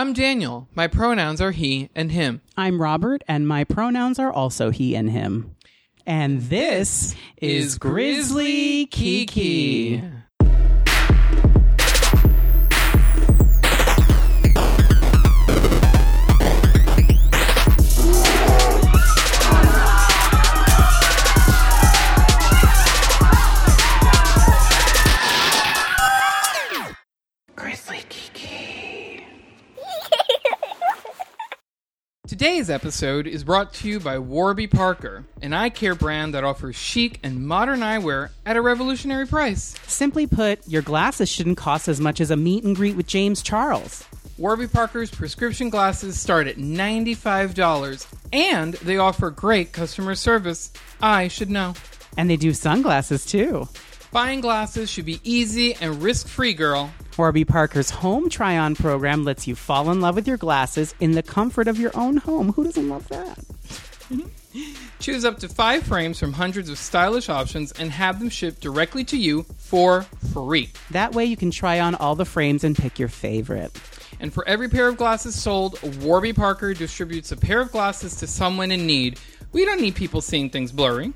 I'm Daniel. My pronouns are he and him. I'm Robert, and my pronouns are also he and him. And this is Grizzly Kiki. Today's episode is brought to you by Warby Parker, an eye care brand that offers chic and modern eyewear at a revolutionary price. Simply put, your glasses shouldn't cost as much as a meet and greet with James Charles. Warby Parker's prescription glasses start at $95, and they offer great customer service. I should know. And they do sunglasses, too. Buying glasses should be easy and risk-free, girl. Warby Parker's home try-on program lets you fall in love with your glasses in the comfort of your own home. Who doesn't love that? Choose up to 5 frames from hundreds of stylish options and have them shipped directly to you for free. That way you can try on all the frames and pick your favorite. And for every pair of glasses sold, Warby Parker distributes a pair of glasses to someone in need. We don't need people seeing things blurry.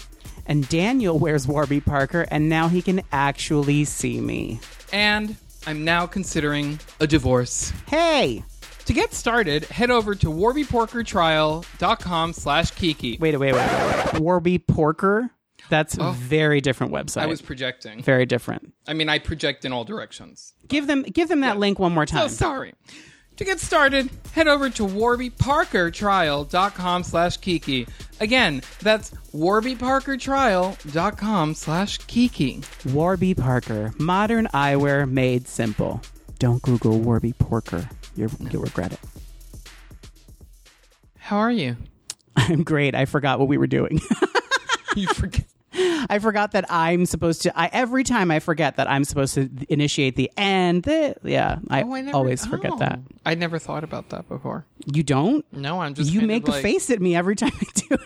And Daniel wears Warby Parker, and now he can actually see me. And I'm now considering a divorce. Hey! To get started, head over to warbyporkertrial.com/Kiki. Wait. Warby Parker? That's a very different website. I was projecting. Very different. I mean, I project in all directions. Give them that link one more time. Oh, sorry. To get started, head over to warbyparkertrial.com/Kiki. Again, that's warbyparkertrial.com/Kiki. Warby Parker, modern eyewear made simple. Don't Google Warby Parker. You'll regret it. How are you? I'm great. I forgot what we were doing. You forget. I forgot that I'm supposed to. Every time I forget that I'm supposed to initiate the end. I always forget that. I never thought about that before. You don't? No, I'm just. You make a face at me every time I do it.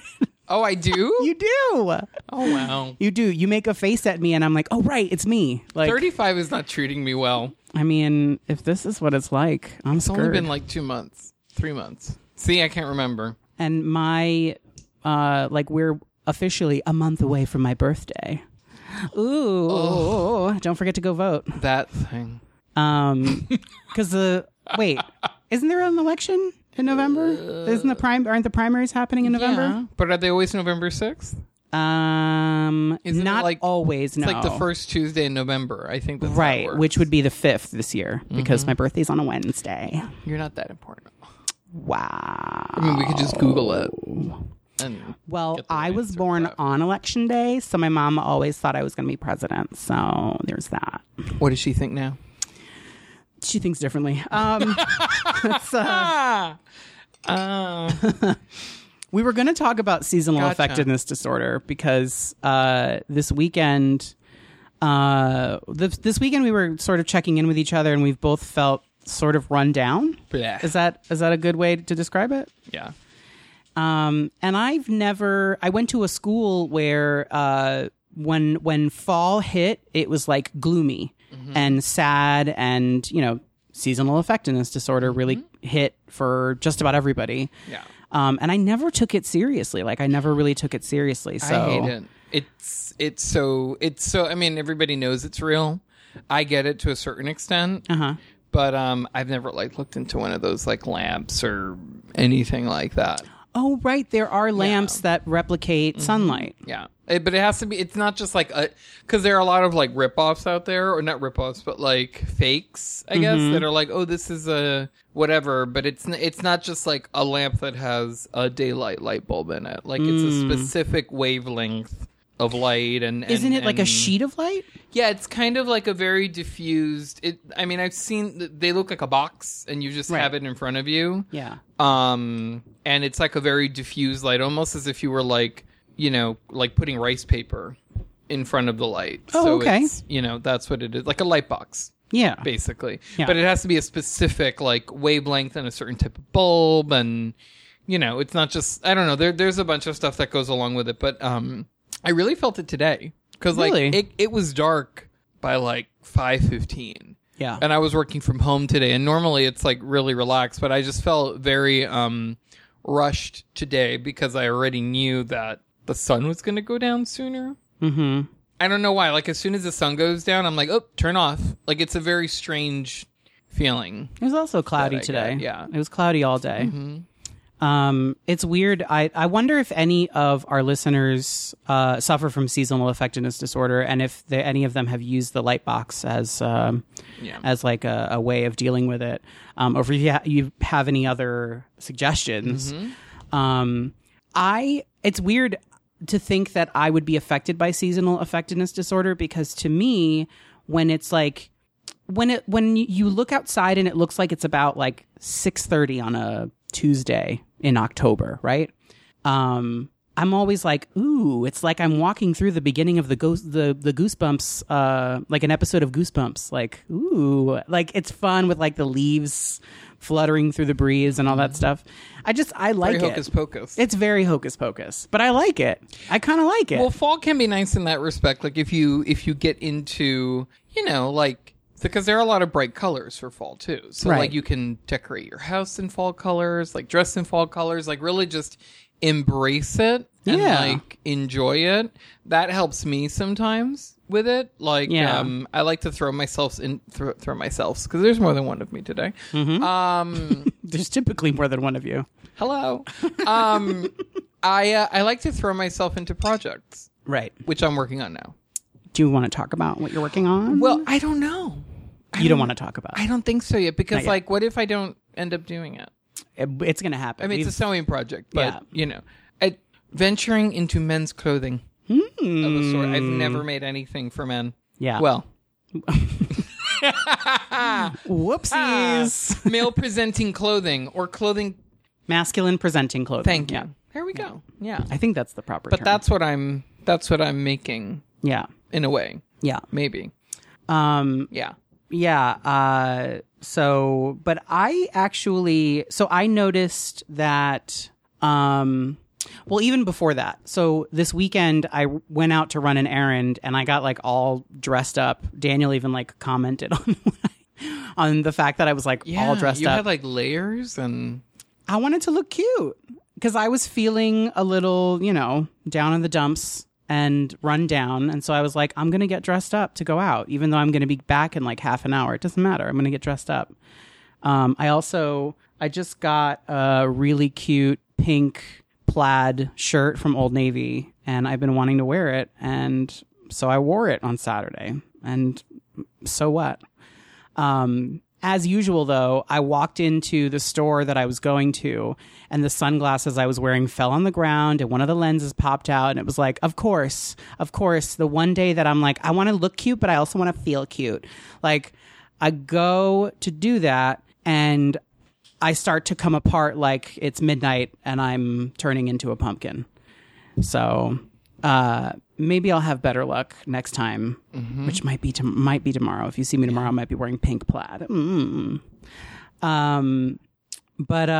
Oh, I do? You do. Oh, wow. You do. You make a face at me, and I'm like, oh, right, it's me. Like 35 is not treating me well. I mean, if this is what it's like, I'm scared. It's only been like 2 months, 3 months. See, I can't remember. And my, we're officially a month away from my birthday. Ooh. Oh. Don't forget to go vote. That thing. Because wait, isn't there an election in November? Aren't the primaries happening in November? Yeah, but are they always November 6th? Isn't not like, always, it's no. It's like the first Tuesday in November. I think that's right, how it works. Which would be the 5th this year, because my birthday's on a Wednesday. You're not that important. Wow. I mean, we could just Google it. Well, I was born on election day, so my mom always thought I was going to be president. So there's that. What does she think now? She thinks differently. We were going to talk about seasonal affectiveness disorder because this weekend we were sort of checking in with each other, and we've both felt sort of run down. Yeah. Is that a good way to describe it? Yeah. And I went to a school where when fall hit, it was like gloomy and sad, and, you know, seasonal affectiveness disorder really hit for just about everybody. Yeah. And I never took it seriously. Like, I never really took it seriously. So I hate it. It's so, I mean, everybody knows it's real. I get it to a certain extent. Uh-huh. But I've never looked into one of those lamps or anything like that. Oh, right. There are lamps that replicate sunlight. Yeah. But it has to be, it's not just because there are a lot of rip-offs out there, or not rip-offs, but fakes, I guess, that are oh, this is a whatever. But it's not just a lamp that has a daylight light bulb in it. It's a specific wavelength of light. And isn't it a sheet of light? Yeah. It's kind of a very diffused, I've seen, they look like a box, and you just have it in front of you. Yeah. And it's a very diffused light, almost as if you were putting rice paper in front of the light. Oh, so okay. It's, that's what it is, like a light box. Yeah, basically. Yeah. But it has to be a specific wavelength and a certain type of bulb, and it's not just. I don't know. There's a bunch of stuff that goes along with it, but I really felt it today because it was dark by 5:15. Yeah. And I was working from home today, and normally it's like really relaxed, but I just felt very rushed today because I already knew that the sun was going to go down sooner. Mm-hmm. I don't know why. Like, as soon as the sun goes down, I'm like, oh, turn off. Like, it's a very strange feeling. It was also cloudy today. Yeah. It was cloudy all day. Mm-hmm. It's weird. I wonder if any of our listeners suffer from seasonal affectiveness disorder, and if any of them have used the light box as like a way of dealing with it, or if you have any other suggestions. Mm-hmm. It's weird to think that I would be affected by seasonal affectiveness disorder, because to me, when it's like, when you look outside and it looks like it's about like 6:30 on a Tuesday in October, right? I'm always like, ooh, it's like I'm walking through the beginning of the Goosebumps, like an episode of Goosebumps. Like, ooh, like it's fun with like the leaves fluttering through the breeze and all that stuff. I like it. Very hocus pocus. It's very hocus pocus, but I like it. I kind of like it. Well, fall can be nice in that respect. Like if you get into, like, because there are a lot of bright colors for fall too. So right. Like you can decorate your house in fall colors, like dress in fall colors, like really just embrace it and like enjoy it. That helps me sometimes with it. Like I like to throw myself because there's more than one of me today. Mm-hmm. There's typically more than one of you. Hello. I like to throw myself into projects, right, which I'm working on now. Do you want to talk about what you're working on? Well, I don't know. You don't want to talk about it? I don't think so yet, because not like yet. What if I don't end up doing it? It's going to happen. I mean, it's a sewing project, but venturing into men's clothing of a sort. I've never made anything for men. Yeah. Well. Whoopsies. Male presenting clothing or clothing. Masculine presenting clothing. Thank you. Yeah. There we go. Yeah. I think that's the proper term. But that's what I'm making. Yeah. In a way. Yeah. Maybe. Yeah. Yeah. So I noticed that, well, even before that. So this weekend I went out to run an errand and I got like all dressed up. Daniel even like commented on the fact that I was like all dressed up. You had like layers and... I wanted to look cute because I was feeling a little, down in the dumps and run down. And so I was like, I'm going to get dressed up to go out, even though I'm going to be back in like half an hour. It doesn't matter. I'm going to get dressed up. I just got a really cute pink plaid shirt from Old Navy, and I've been wanting to wear it. And so I wore it on Saturday, and so what? As usual, though, I walked into the store that I was going to, and the sunglasses I was wearing fell on the ground, and one of the lenses popped out, and it was like, of course, the one day that I'm like, I want to look cute, but I also want to feel cute. Like, I go to do that, and I start to come apart like it's midnight, and I'm turning into a pumpkin. So... maybe I'll have better luck next time, which might be tomorrow. If you see me tomorrow, I might be wearing pink plaid. Mm. But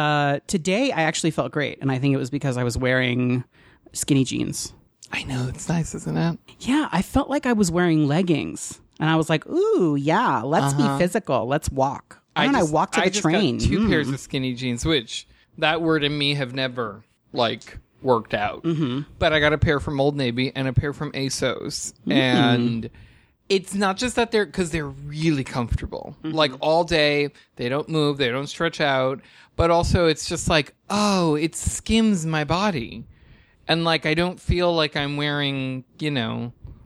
today I actually felt great, and I think it was because I was wearing skinny jeans. I know, it's nice, isn't it? Yeah, I felt like I was wearing leggings, and I was like, "Ooh, yeah, let's be physical. Let's walk." And I walked to the train. Got 2 pairs of skinny jeans, which that word and me have never like. Worked out. Mm-hmm. But I got a pair from Old Navy and a pair from ASOS. Mm-hmm. And it's not just that they're really comfortable. Mm-hmm. Like all day, they don't move, they don't stretch out. But also it's just like, oh, it skims my body. And like I don't feel like I'm wearing,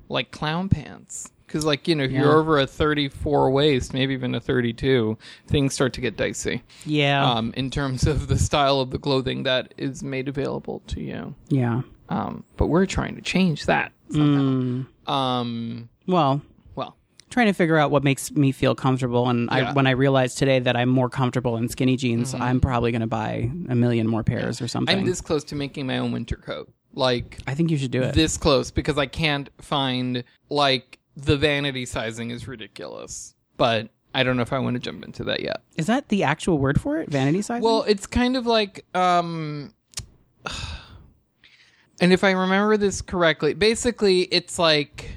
like clown pants. Because like, if you're over a 34 waist, maybe even a 32, things start to get dicey. Yeah. In terms of the style of the clothing that is made available to you. Yeah. But we're trying to change that somehow. Well, trying to figure out what makes me feel comfortable. And when I realized today that I'm more comfortable in skinny jeans, I'm probably going to buy a million more pairs or something. I'm this close to making my own winter coat. Like, I think you should do it. This close, because I can't find like... The vanity sizing is ridiculous, but I don't know if I want to jump into that yet. Is that the actual word for it? Vanity sizing? Well, it's kind of like, and if I remember this correctly, basically it's like,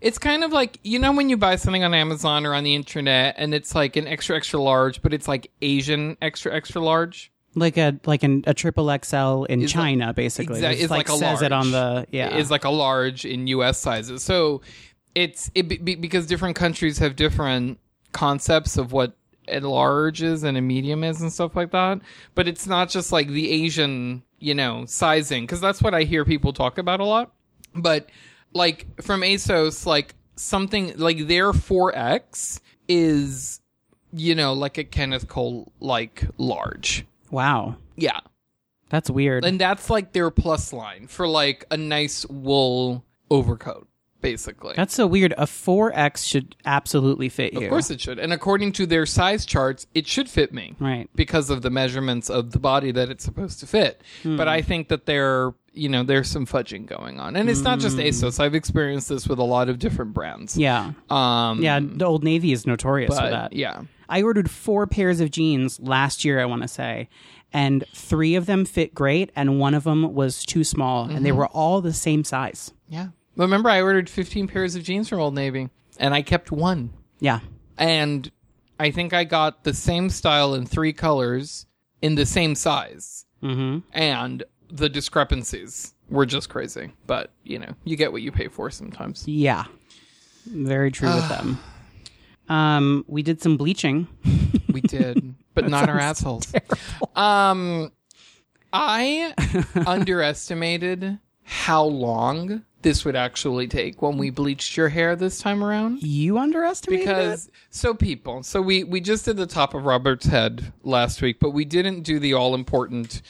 It's kind of like, you know, when you buy something on Amazon or on the internet and it's like an extra, extra large, but it's like Asian extra, extra large. Like a triple XL in is China, like, basically. It's like a says large. It on the, yeah. It's like a large in US sizes. So it's because different countries have different concepts of what a large is and a medium is and stuff like that. But it's not just like the Asian, you know, sizing, because that's what I hear people talk about a lot. But like from ASOS, like something like their 4X is, you know, like a Kenneth Cole like large. Wow. Yeah. That's weird. And that's like their plus line for like a nice wool overcoat, basically. That's so weird. A 4X should absolutely fit you. Of course it should. And according to their size charts, it should fit me. Right. Because of the measurements of the body that it's supposed to fit. Mm. But I think that they're, you know, there's some fudging going on. And it's not just ASOS. I've experienced this with a lot of different brands. Yeah. Yeah, the Old Navy is notorious for that. Yeah. I ordered 4 pairs of jeans last year, I want to say, and 3 of them fit great, and one of them was too small, mm-hmm. and they were all the same size. Yeah. Remember, I ordered 15 pairs of jeans from Old Navy, and I kept 1. Yeah. And I think I got the same style in 3 colors in the same size. Mm-hmm. And the discrepancies were just crazy. But, you know, you get what you pay for sometimes. Yeah. Very true with them. We did some bleaching. We did, but not our assholes. Terrible. I underestimated how long this would actually take when we bleached your hair this time around. You underestimated it? So we just did the top of Robert's head last week, but we didn't do the all-important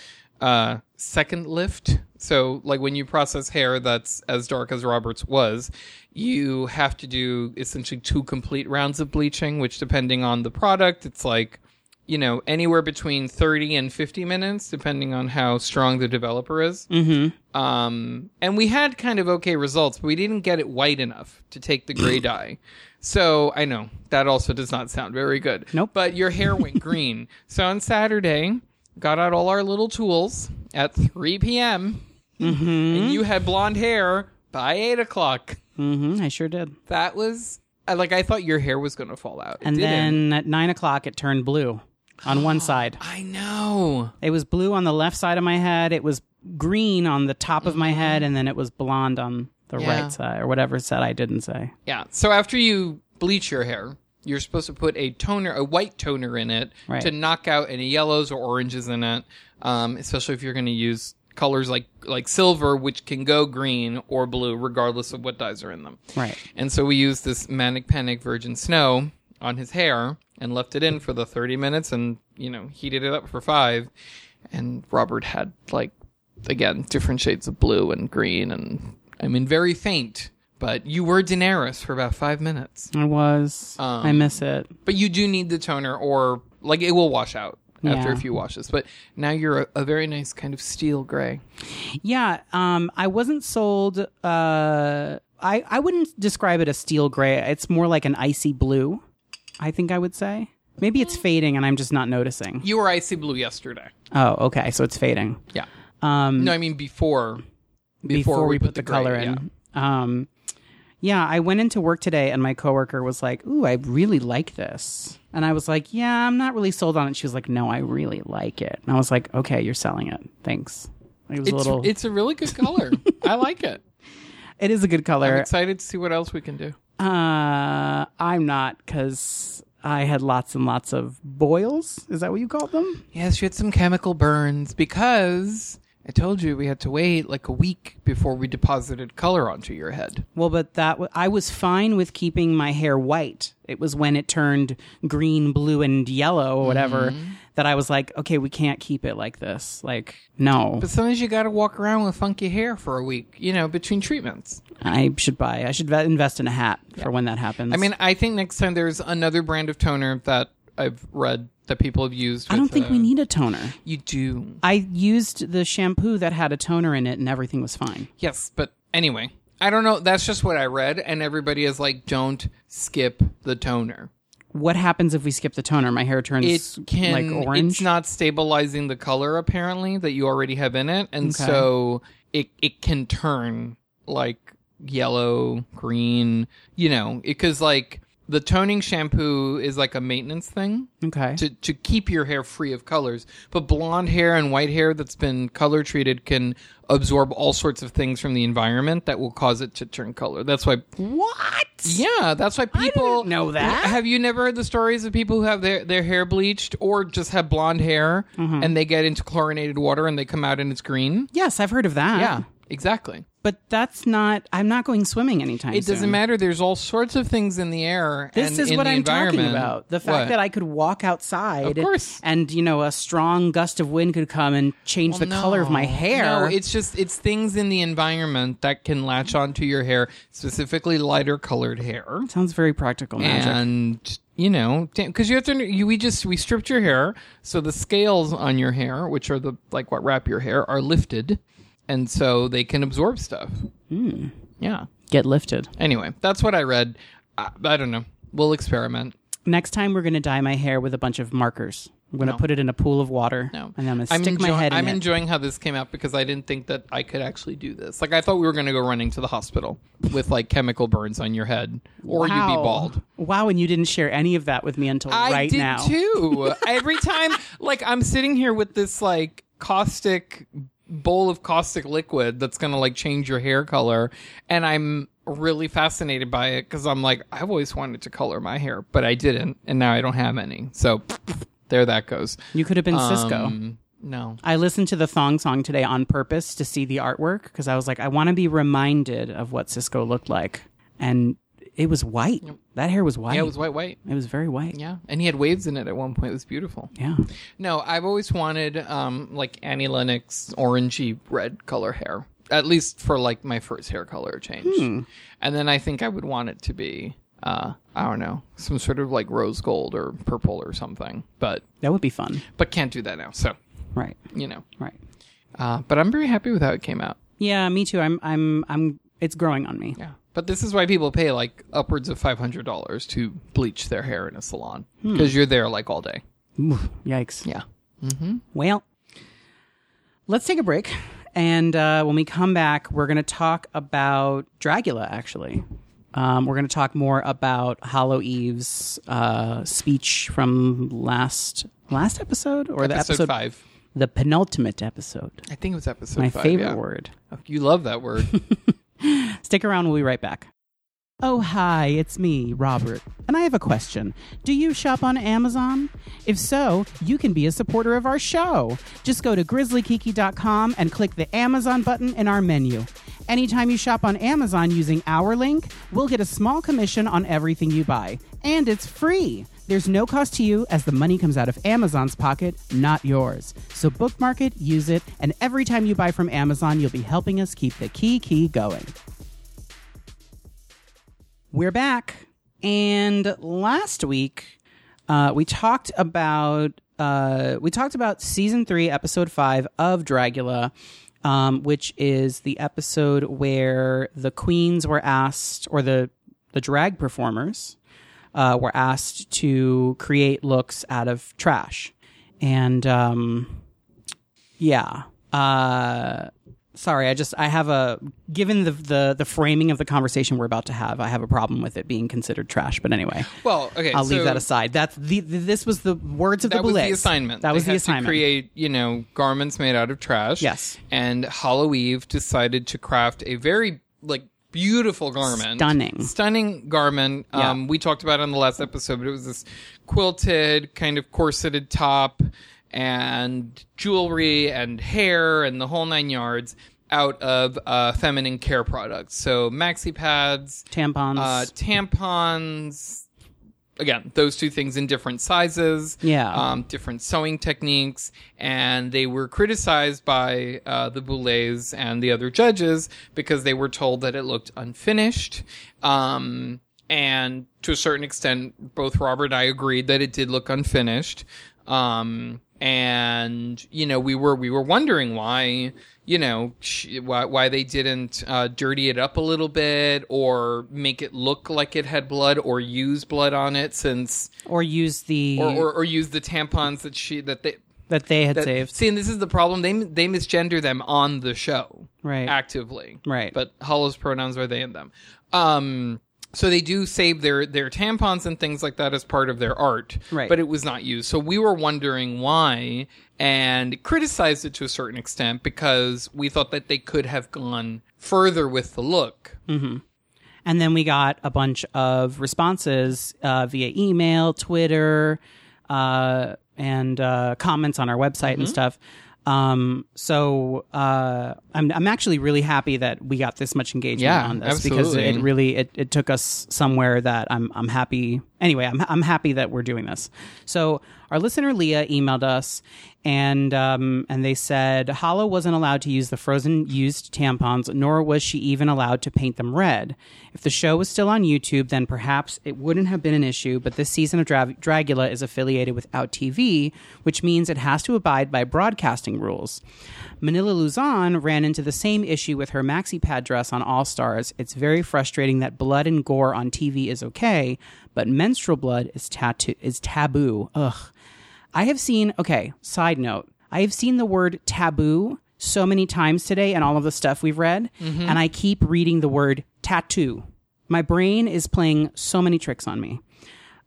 second lift. So, like, when you process hair that's as dark as Robert's was, you have to do essentially 2 complete rounds of bleaching, which, depending on the product, it's like, you know, anywhere between 30 and 50 minutes, depending on how strong the developer is. Mm-hmm. And we had kind of okay results, but we didn't get it white enough to take the gray dye. So, I know, that also does not sound very good. Nope. But your hair went green. So, on Saturday, got out all our little tools at 3 p.m., mm-hmm. and you had blonde hair by 8 o'clock. Mm-hmm, I sure did. That was, like, I thought your hair was going to fall out. And then at 9 o'clock, it turned blue on one side. I know. It was blue on the left side of my head. It was green on the top of my head. And then it was blonde on the right side or whatever side I didn't say. Yeah. So after you bleach your hair, you're supposed to put a white toner in it to knock out any yellows or oranges in it, especially if you're going to use colors like silver, which can go green or blue regardless of what dyes are in them. Right. And so we used this Manic Panic Virgin Snow on his hair and left it in for the 30 minutes and, you know, heated it up for 5. And Robert had, like, again, different shades of blue and green and, I mean, very faint. But you were Daenerys for about 5 minutes. I was. I miss it. But you do need the toner or, like, it will wash out after a few washes. But now you're a very nice kind of steel gray. Yeah. I wasn't sold. I wouldn't describe it as steel gray. It's more like an icy blue, I think I would say. Maybe it's fading and I'm just not noticing. You were icy blue yesterday. Oh, okay. So it's fading. Yeah. No, I mean before we put the gray, color in. Yeah. Yeah, I went into work today and my coworker was like, ooh, I really like this. And I was like, yeah, I'm not really sold on it. She was like, no, I really like it. And I was like, okay, you're selling it. Thanks. It's a really good color. I like it. It is a good color. I'm excited to see what else we can do. I'm not, because I had lots and lots of boils. Is that what you called them? Yes, you had some chemical burns because I told you we had to wait like a week before we deposited color onto your head. Well, but I was fine with keeping my hair white. It was when it turned green, blue, and yellow or whatever that I was like, okay, we can't keep it like this. Like, no. But sometimes you got to walk around with funky hair for a week, you know, between treatments. I should invest in a hat for when that happens. I mean, I think next time there's another brand of toner that I've read that people have used. I don't think we need a toner. You do. I used the shampoo that had a toner in it and everything was fine. Yes, but anyway, I don't know. That's just what I read. And everybody is like, don't skip the toner. What happens if we skip the toner? My hair turns like orange? It's not stabilizing the color, apparently, that you already have in it. And so it can turn like yellow, green, you know, because like the toning shampoo is like a maintenance thing. Okay. To keep your hair free of colors. But blonde hair and white hair that's been color treated can absorb all sorts of things from the environment that will cause it to turn color. That's why. What? Yeah, that's why people. I didn't know that. Have you never heard the stories of people who have their hair bleached or just have blonde hair and they get into chlorinated water and they come out and it's green? Yes, I've heard of that. Yeah. Exactly. But that's not... I'm not going swimming anytime soon. It doesn't matter. There's all sorts of things in the air and in the environment. This is what I'm talking about. The fact that I could walk outside... Of course. And, you know, a strong gust of wind could come and change the color of my hair. No, it's just... It's things in the environment that can latch onto your hair, specifically lighter colored hair. Sounds very practical magic. And... You know, because you have to. We stripped your hair, so the scales on your hair, which are the like what wrap your hair, are lifted, and so they can absorb stuff. Mm. Yeah, get lifted. Anyway, that's what I read. I don't know. We'll experiment. Next time, we're gonna dye my hair with a bunch of markers. I'm gonna put it in a pool of water, and I'm gonna stick my head in it. I'm enjoying how this came out because I didn't think that I could actually do this. Like I thought we were gonna go running to the hospital with like chemical burns on your head, or you'd be bald. Wow, and you didn't share any of that with me until right now. I did too. Every time, like I'm sitting here with this like caustic bowl of caustic liquid that's gonna like change your hair color, and I'm really fascinated by it because I'm like I've always wanted to color my hair, but I didn't, and now I don't have any. So. There that goes. You could have been Sisqó. No. I listened to the thong song today on purpose to see the artwork because I was like, I want to be reminded of what Sisqó looked like. And it was white. Yep. That hair was white. Yeah, it was white. It was very white. Yeah. And he had waves in it at one point. It was beautiful. Yeah. No, I've always wanted like Annie Lennox orangey red color hair, at least for like my first hair color change. And then I think I would want it to be... I don't know, some sort of like rose gold or purple or something, but that would be fun, but can't do that now. So, right. You know, right. But I'm very happy with how it came out. Yeah, me too. It's growing on me. Yeah. But this is why people pay like upwards of $500 to bleach their hair in a salon because you're there like all day. Oof, yikes. Yeah. Mm-hmm. Well, let's take a break. And, when we come back, we're going to talk about Dragula actually. We're going to talk more about Hollow Eve's speech from last episode or episode 5, the penultimate episode. I think it was episode 5. My favorite word. You love that word. Stick around. We'll be right back. Oh, hi, it's me, Robert, and I have a question. Do you shop on Amazon? If so, you can be a supporter of our show. Just go to grizzlykiki.com and click the Amazon button in our menu. Anytime you shop on Amazon using our link, we'll get a small commission on everything you buy. And it's free. There's no cost to you as the money comes out of Amazon's pocket, not yours. So bookmark it, use it, and every time you buy from Amazon, you'll be helping us keep the Kiki going. We're back, and last week we talked about season 3, episode 5 of Dragula, which is the episode where the queens were asked, or the drag performers were asked to create looks out of trash, and Sorry, given the framing of the conversation we're about to have, I have a problem with it being considered trash. But anyway, well, okay, I'll leave that aside. That's this was the words of the Boulets. That was the assignment. That was the assignment. To create, you know, garments made out of trash. Yes. And Hollow Eve decided to craft a very like beautiful garment, stunning garment. Yeah. We talked about it on the last episode, but it was this quilted kind of corseted top. And jewelry and hair and the whole 9 yards out of feminine care products. So maxi pads, tampons. Again, those two things in different sizes, different sewing techniques, and they were criticized by the Boulets and the other judges because they were told that it looked unfinished. And to a certain extent, both Robert and I agreed that it did look unfinished. And, you know, we were wondering why, you know, why they didn't dirty it up a little bit or make it look like it had blood or use blood on it, since or use the tampons that they That they had saved. See, and this is the problem. They misgender them on the show. Right. Actively. Right. But Hollow's pronouns are they and them. So they do save their tampons and things like that as part of their art. Right. But it was not used. So we were wondering why and criticized it to a certain extent because we thought that they could have gone further with the look. Mm-hmm. And then we got a bunch of responses via email, Twitter, and comments on our website mm-hmm. and stuff. So I'm actually really happy that we got this much engagement on this absolutely. Because it really it took us somewhere that I'm happy. Anyway, I'm happy that we're doing this. So our listener Leah emailed us and they said Hollow wasn't allowed to use the frozen used tampons, nor was she even allowed to paint them red. If the show was still on YouTube, then perhaps it wouldn't have been an issue. But this season of Dragula is affiliated with Out TV, which means it has to abide by broadcasting rules. Manila Luzon ran into the same issue with her maxi pad dress on All Stars. It's very frustrating that blood and gore on TV is okay, but menstrual blood is taboo. Ugh. I have seen, okay, side note, I have seen the word taboo so many times today in all of the stuff we've read, mm-hmm. and I keep reading the word tattoo. My brain is playing so many tricks on me.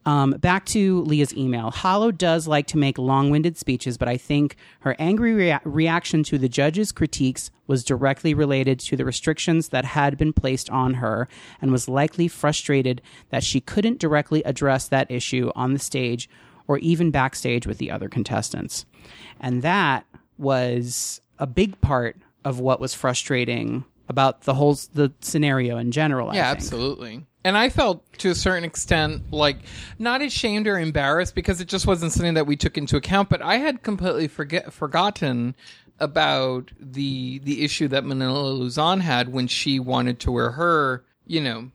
Back to Leah's email. Hollow does like to make long-winded speeches, but I think her angry reaction to the judges' critiques was directly related to the restrictions that had been placed on her and was likely frustrated that she couldn't directly address that issue on the stage or even backstage with the other contestants. And that was a big part of what was frustrating about the whole scenario in general, I think. Absolutely. And I felt, to a certain extent, like, not ashamed or embarrassed because it just wasn't something that we took into account, but I had completely forgotten about the issue that Manila Luzon had when she wanted to wear her,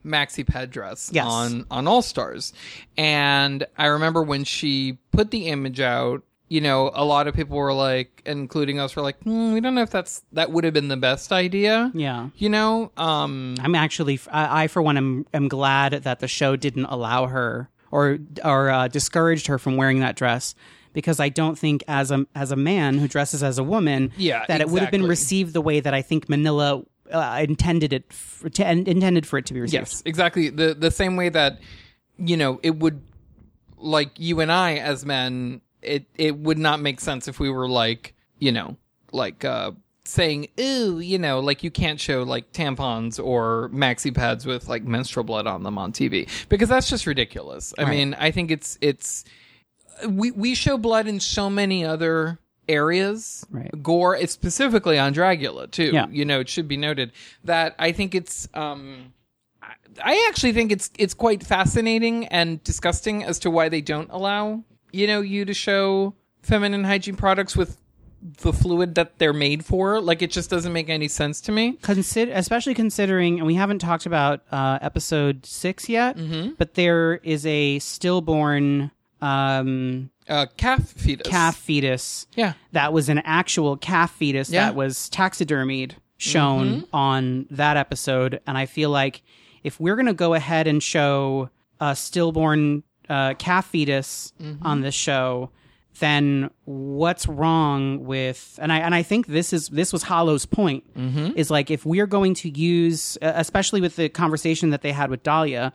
maxi pad dress on All Stars. And I remember when she put the image out, a lot of people were like, including us, were like, we don't know if that would have been the best idea. Yeah. I'm actually, I for one, am glad that the show didn't allow her or discouraged her from wearing that dress, because I don't think as a man who dresses as a woman, it would have been received the way that I think Manila intended for it to be received. Yes, exactly. The same way that, it would, like you and I as men, it would not make sense if we were like, saying, ooh, like you can't show like tampons or maxi pads with like menstrual blood on them on TV, because that's just ridiculous. Right. I mean, I think it's we show blood in so many other areas, right. Gore, specifically on Dragula too. Yeah. It should be noted that I think it's, I actually think it's quite fascinating and disgusting as to why they don't allow you to show feminine hygiene products with the fluid that they're made for. Like, it just doesn't make any sense to me. Especially considering, and we haven't talked about episode 6 yet, mm-hmm. but there is a stillborn calf fetus. Yeah. That was an actual calf fetus that was taxidermied, shown mm-hmm. on that episode. And I feel like if we're going to go ahead and show a stillborn calf fetus mm-hmm. on this show, then what's wrong with, and I think this was Hollow's point, mm-hmm. is like, if we're going to use, especially with the conversation that they had with Dahlia,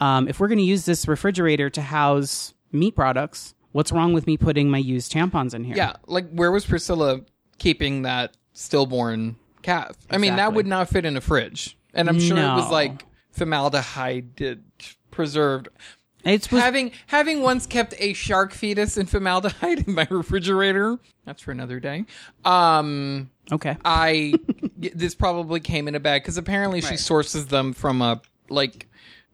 if we're going to use this refrigerator to house meat products, what's wrong with me putting my used tampons in here? Yeah, like, where was Priscilla keeping that stillborn calf? Exactly. I mean, that would not fit in a fridge, and I'm sure it was like formaldehyde preserved. Having once kept a shark fetus in formaldehyde in my refrigerator, that's for another day. Okay. This probably came in a bag, because apparently she sources them from a, like,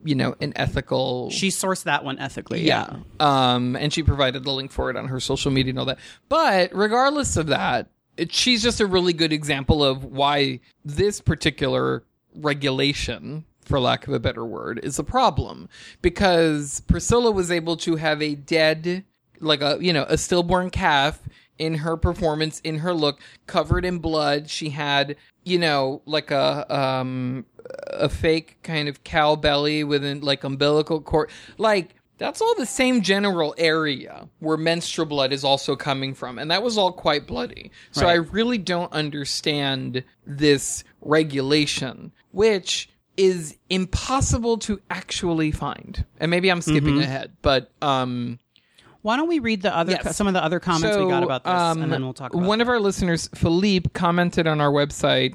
an ethical... She sourced that one ethically. Yeah. And she provided the link for it on her social media and all that. But regardless of that, she's just a really good example of why this particular regulation, for lack of a better word, is a problem, because Priscilla was able to have a dead, like a stillborn calf in her performance, in her look, covered in blood. She had, like a fake kind of cow belly with an, like, umbilical cord. Like, That's all the same general area where menstrual blood is also coming from. And that was all quite bloody. So right. I really don't understand this regulation, which is impossible to actually find. And maybe I'm skipping ahead, but... Why don't we read the other some of the other comments we got about this, and then we'll talk about One of our listeners, Philippe, commented on our website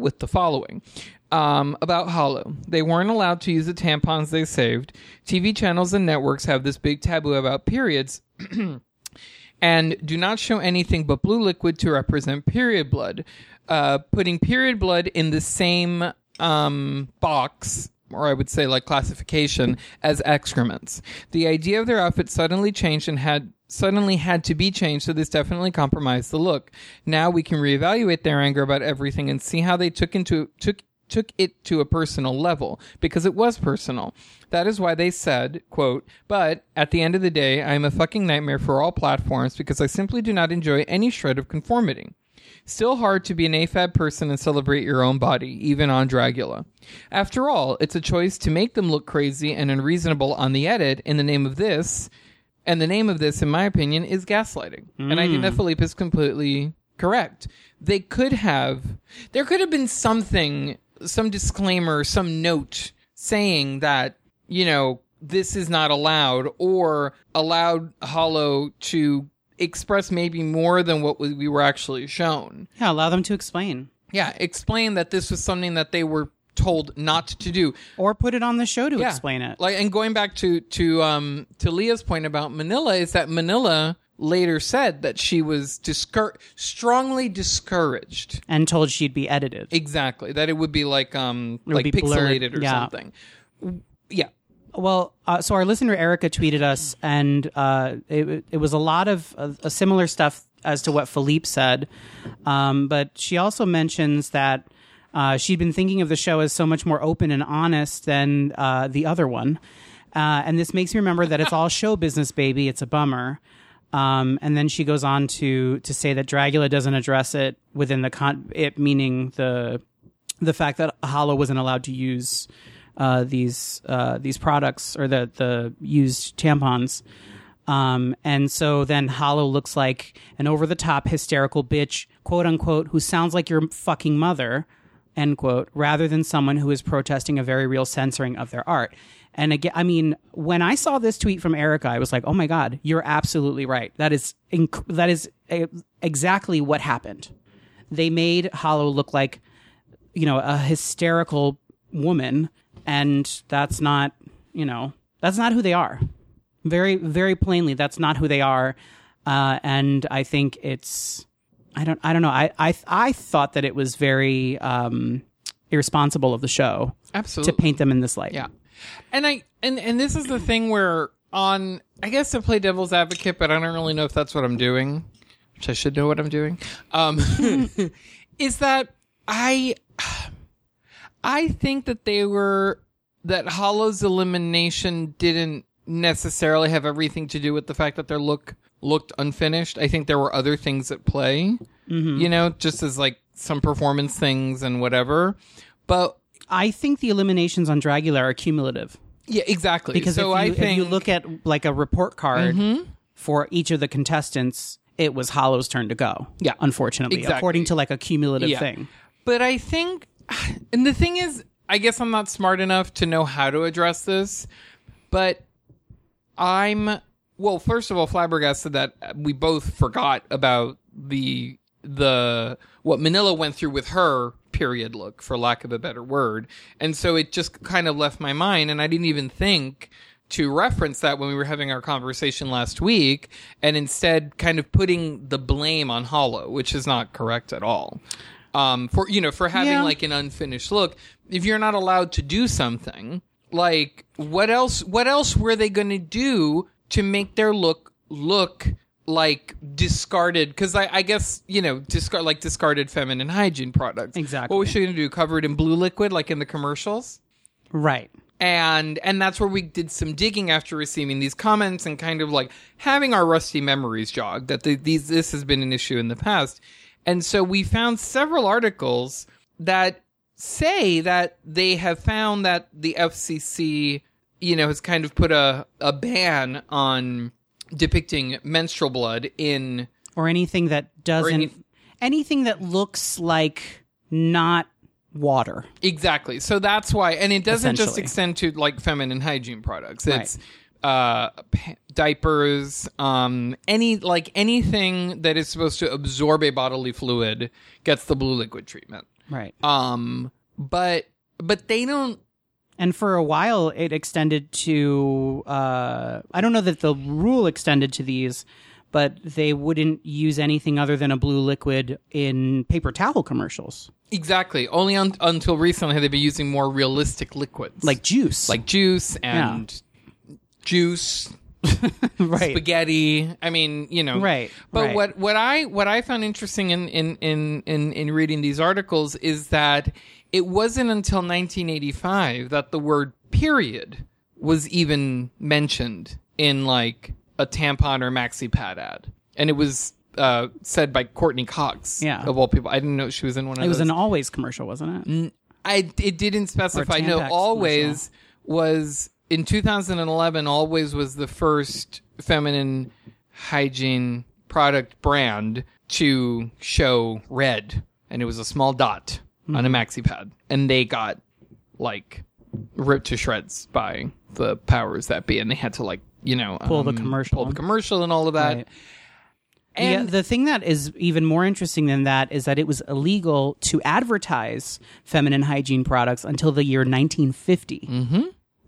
with the following. About Hollow. They weren't allowed to use the tampons they saved. TV channels and networks have this big taboo about periods and do not show anything but blue liquid to represent period blood. Putting period blood in the same box, or I would say like classification, as excrements. The idea of their outfit suddenly changed and had to be changed, so this definitely compromised the look. Now we can reevaluate their anger about everything and see how they took it to a personal level, because it was personal. That is why they said, quote, "But at the end of the day, I am a fucking nightmare for all platforms because I simply do not enjoy any shred of conformity. Still hard to be an AFAB person and celebrate your own body, even on Dragula. After all, it's a choice to make them look crazy and unreasonable on the edit in the name of this, and the name of this, in my opinion, is gaslighting." And I think that Philippe is completely correct. There could have been something... some disclaimer, some note saying that, you know, this is not allowed, or allowed Hollow to express maybe more than what we were actually shown. Yeah, allow them to explain. Yeah, explain that this was something that they were told not to do, or put it on the show to explain it. Like, and going back to Leah's point about Manila, is that Manila later said that she was strongly discouraged and told she'd be edited. Exactly. That it would be like be pixelated or something. Yeah. Well, so our listener Erica tweeted us, and it was a lot of similar stuff as to what Philippe said. But she also mentions that she'd been thinking of the show as so much more open and honest than the other one. And this makes me remember that it's all show business, baby. It's a bummer. And then she goes on to say that Dragula doesn't address it within meaning the fact that Hollow wasn't allowed to use these products, or the used tampons. And so then Hollow looks like an over-the-top hysterical bitch, quote unquote, who sounds like your fucking mother, end quote, rather than someone who is protesting a very real censoring of their art. And again, I mean, when I saw this tweet from Erica, I was like, oh my God, you're absolutely right. That is exactly what happened. They made Hollow look like, you know, a hysterical woman, and that's not who they are. Very, very plainly, that's not who they are. And I think it's, I don't know. I thought that it was very irresponsible of the show. Absolutely. To paint them in this light. Yeah. And this is the thing where, on, I guess, to play devil's advocate, but I don't really know if that's what I'm doing, which I should know what I'm doing, is that I think that that Hollow's elimination didn't necessarily have everything to do with the fact that their look looked unfinished. I think there were other things at play, you know, just as like some performance things and whatever. But I think the eliminations on Dragula are cumulative. Yeah, exactly. Because if you look at like a report card for each of the contestants, it was Hollow's turn to go. Yeah, unfortunately, exactly. According to like a cumulative thing. But I think, and the thing is, I guess I'm not smart enough to know how to address this, but well, first of all, flabbergasted that we both forgot about the what Manila went through with her period look, for lack of a better word, and so it just kind of left my mind, and I didn't even think to reference that when we were having our conversation last week, and instead kind of putting the blame on Hollow, which is not correct at all, for having like an unfinished look. If you're not allowed to do something, like what else were they going to do to make their look like discarded, because I guess, you know, discarded feminine hygiene products. Exactly. What was she going to do? Covered in blue liquid, like in the commercials? Right. And that's where we did some digging after receiving these comments and kind of like having our rusty memories jogged that this has been an issue in the past. And so we found several articles that say that they have found that the FCC you know, has kind of put a ban on depicting menstrual blood in... Or anything that doesn't... anything that looks like not water. Exactly. So that's why... And it doesn't just extend to, like, feminine hygiene products. It's... Right. Diapers, anything that is supposed to absorb a bodily fluid gets the blue liquid treatment. Right. But they don't. And for a while, it extended to. I don't know that the rule extended to these, but they wouldn't use anything other than a blue liquid in paper towel commercials. Exactly. Only until recently have they been using more realistic liquids, like juice and. Yeah. Juice, right. Spaghetti. I mean, you know. Right. But right. what I found interesting in reading these articles is that it wasn't until 1985 that the word period was even mentioned in like a tampon or maxi pad ad, and it was said by Courtney Cox. Yeah. Of all people, I didn't know she was in one of those. It was an Always commercial, wasn't it? It didn't specify. No, Always was. In 2011, Always was the first feminine hygiene product brand to show red. And it was a small dot on a maxi pad. And they got, like, ripped to shreds by the powers that be. And they had to, like, you know... Pull the commercial and all of that. Right. And the thing that is even more interesting than that is that it was illegal to advertise feminine hygiene products until the year 1950. Mm-hmm.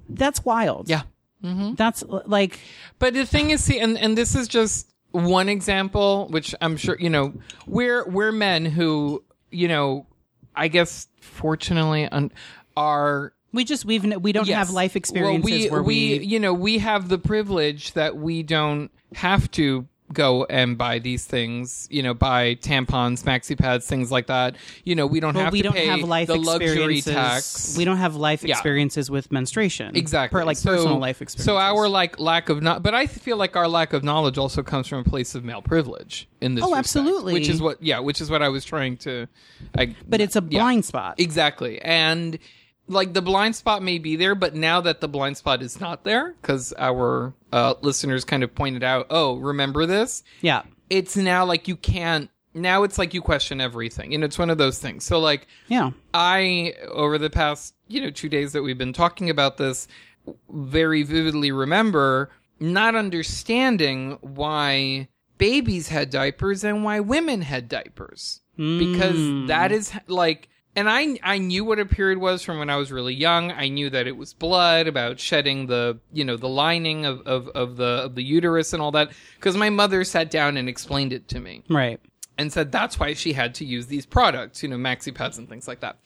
That's wild. Yeah. Mm-hmm. That's like... But the thing is, see, and this is just one example, which I'm sure, you know, we're men who, you know, I guess, fortunately, are... We don't have life experiences where we... You know, we have the privilege that we don't have to go and buy these things, you know, buy tampons, maxi pads, things like that. You know, we don't have to pay the luxury tax. We don't have life experiences with menstruation. Exactly. Personal life experiences. So our lack of knowledge, but I feel like our lack of knowledge also comes from a place of male privilege in this respect. Oh, absolutely. Which is what I was trying to... But it's a blind spot. Exactly. And... Like, the blind spot may be there, but now that the blind spot is not there, because our listeners kind of pointed out, oh, remember this? Yeah. It's now like you can't, now it's like you question everything. And it's one of those things. So, like, yeah. I, over the past, 2 days that we've been talking about this, very vividly remember not understanding why babies had diapers and why women had diapers. Because that is, like... And I knew what a period was from when I was really young. I knew that it was blood, about shedding the, the lining of the uterus and all that. Because my mother sat down and explained it to me. Right. And said that's why she had to use these products, maxi pads and things like that.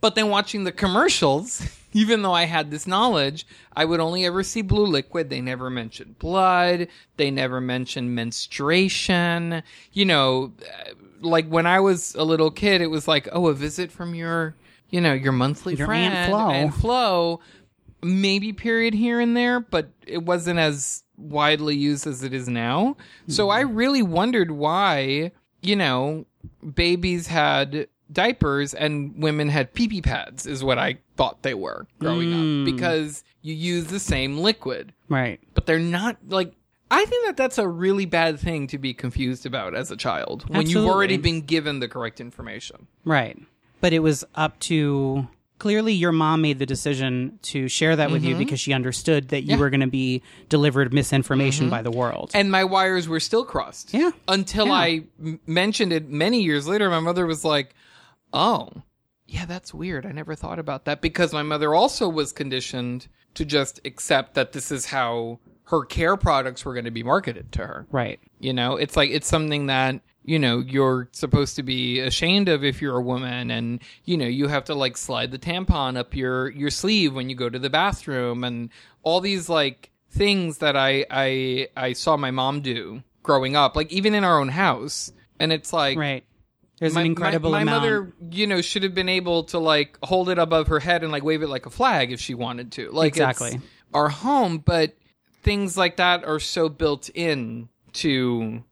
But then watching the commercials, even though I had this knowledge, I would only ever see blue liquid. They never mentioned blood. They never mentioned menstruation. Like when I was a little kid, it was like, oh, a visit from your monthly friend, Aunt Flo, maybe period here and there, but it wasn't as widely used as it is now. Mm-hmm. So I really wondered why, babies had diapers and women had pee-pee pads is what I thought they were growing up, because you use the same liquid. Right. But they're not like... I think that that's a really bad thing to be confused about as a child when Absolutely. You've already been given the correct information. Right. But it was up to... Clearly, your mom made the decision to share that with you because she understood that you were going to be delivered misinformation by the world. And my wires were still crossed. Yeah. Until I mentioned it many years later, my mother was like, oh, yeah, that's weird. I never thought about that. Because my mother also was conditioned to just accept that this is how... her care products were going to be marketed to her. Right. It's like, it's something that, you're supposed to be ashamed of if you're a woman and, you have to like slide the tampon up your sleeve when you go to the bathroom and all these like things that I saw my mom do growing up, like even in our own house. And it's like, right. There's an incredible amount. My mother, should have been able to like hold it above her head and like wave it like a flag if she wanted to. Like exactly. It's our home, but things like that are so built in to,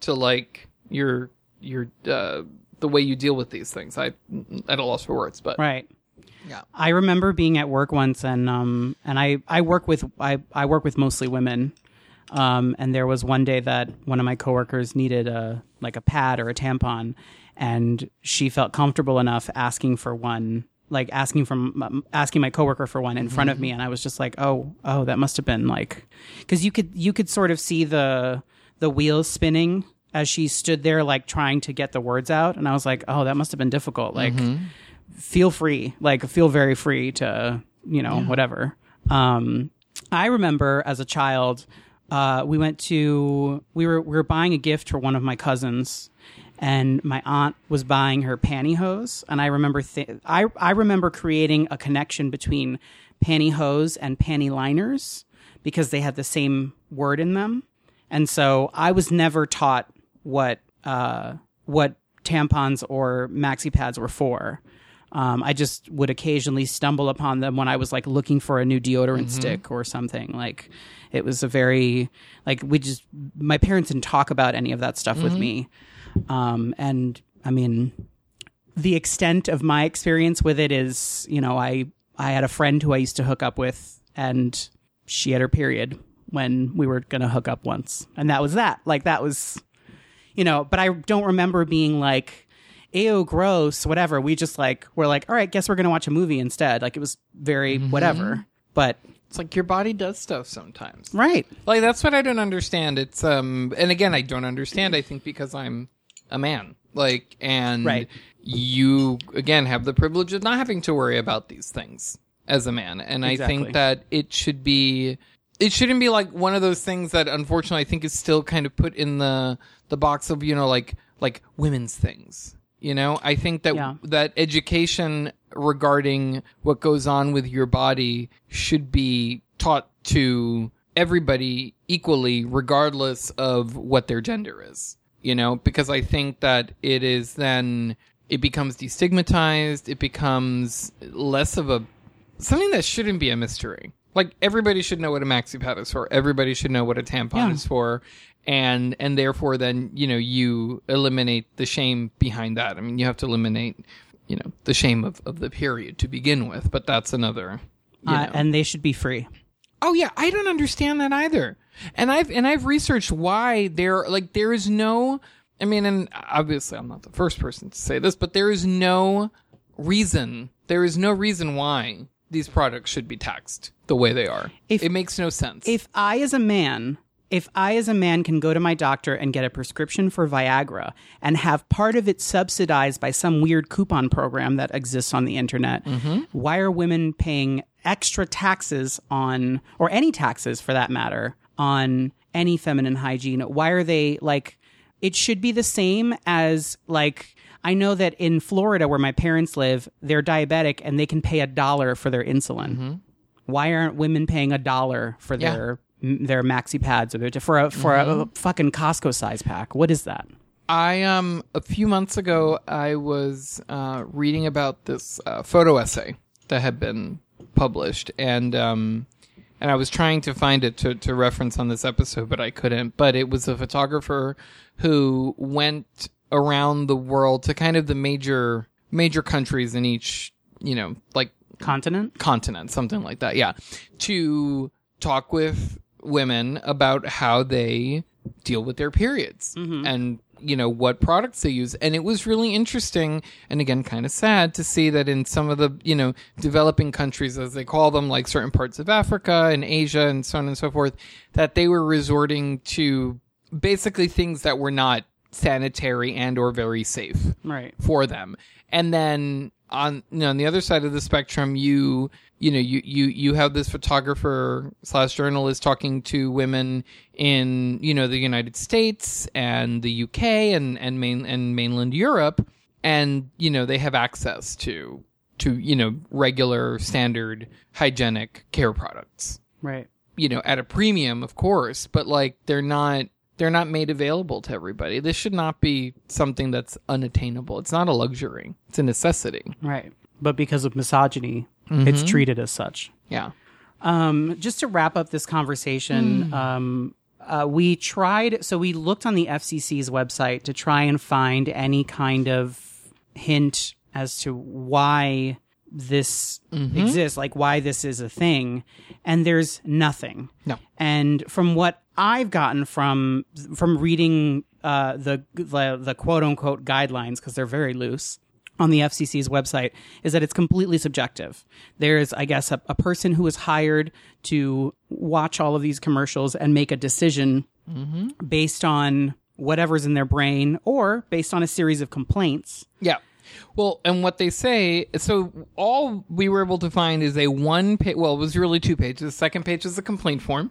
to like your the way you deal with these things. I'm at a loss for words, but. Right. Yeah. I remember being at work once, and I work with mostly women. And there was one day that one of my coworkers needed a pad or a tampon, and she felt comfortable enough asking for one, like asking my coworker for one in front of me. And I was just like, oh, that must've been like, cause you could sort of see the wheels spinning as she stood there, like trying to get the words out. And I was like, oh, that must've been difficult. Like feel free, like feel very free to, whatever. I remember as a child, we were buying a gift for one of my cousins, and my aunt was buying her pantyhose, and I remember I remember creating a connection between pantyhose and panty liners because they had the same word in them, and so I was never taught what tampons or maxi pads were for. I just would occasionally stumble upon them when I was like looking for a new deodorant stick or something. Like it was a very, like we just, my parents didn't talk about any of that stuff with me. And I mean, the extent of my experience with it is, I had a friend who I used to hook up with, and she had her period when we were going to hook up once. And that was that. Like that was, but I don't remember being like, ew, gross, whatever. We just we're all right, guess we're going to watch a movie instead. Like it was very whatever, but it's like your body does stuff sometimes. Right. Like that's what I don't understand. It's, and again, I don't understand, I think because I'm a man, like, and right. You again have the privilege of not having to worry about these things as a man. And exactly. I think that it shouldn't be like one of those things that unfortunately I think is still kind of put in the box of, like women's things. I think that that education regarding what goes on with your body should be taught to everybody equally, regardless of what their gender is, because I think that it is then it becomes destigmatized. It becomes less of something that shouldn't be a mystery. Like everybody should know what a maxi pad is for. Everybody should know what a tampon is for. And therefore then, you eliminate the shame behind that. I mean, you have to eliminate, the shame of the period to begin with, but that's another, and they should be free. Oh yeah. I don't understand that either. And I've researched why there is no, I mean, and obviously I'm not the first person to say this, but there is no reason why these products should be taxed the way they are. It makes no sense. If I, as a man, can go to my doctor and get a prescription for Viagra and have part of it subsidized by some weird coupon program that exists on the internet, why are women paying extra taxes on, or any taxes for that matter, on any feminine hygiene? Why are they it should be the same as I know that in Florida where my parents live, they're diabetic and they can pay $1 for their insulin. Why aren't women paying $1 for their maxi pads, or for a fucking Costco size pack? What is that? I a few months ago I was reading about this photo essay that had been published, and I was trying to find it to reference on this episode, but I couldn't. But it was a photographer who went around the world to kind of the major countries in each continent, something like that, to talk with women about how they deal with their periods and what products they use. And it was really interesting, and again kind of sad to see that in some of the developing countries, as they call them, like certain parts of Africa and Asia and so on and so forth, that they were resorting to basically things that were not sanitary and or very safe for them. And then on the other side of the spectrum, you have this photographer / journalist talking to women in the United States and the UK and mainland Europe, and they have access to regular standard hygienic care products, at a premium, of course, but they're not made available to everybody. This should not be something that's unattainable. It's not a luxury. It's a necessity. Right. But because of misogyny, it's treated as such. Yeah. Just to wrap up this conversation, we looked on the FCC's website to try and find any kind of hint as to why this exists, like why this is a thing, and there's nothing. No. And from what I've gotten from reading the quote unquote guidelines, because they're very loose on the FCC's website, is that it's completely subjective. There is, I guess, a person who is hired to watch all of these commercials and make a decision based on whatever's in their brain or based on a series of complaints. Yeah. Well, and what they say, so all we were able to find is a one-page, well, it was really two pages. The second page is the complaint form.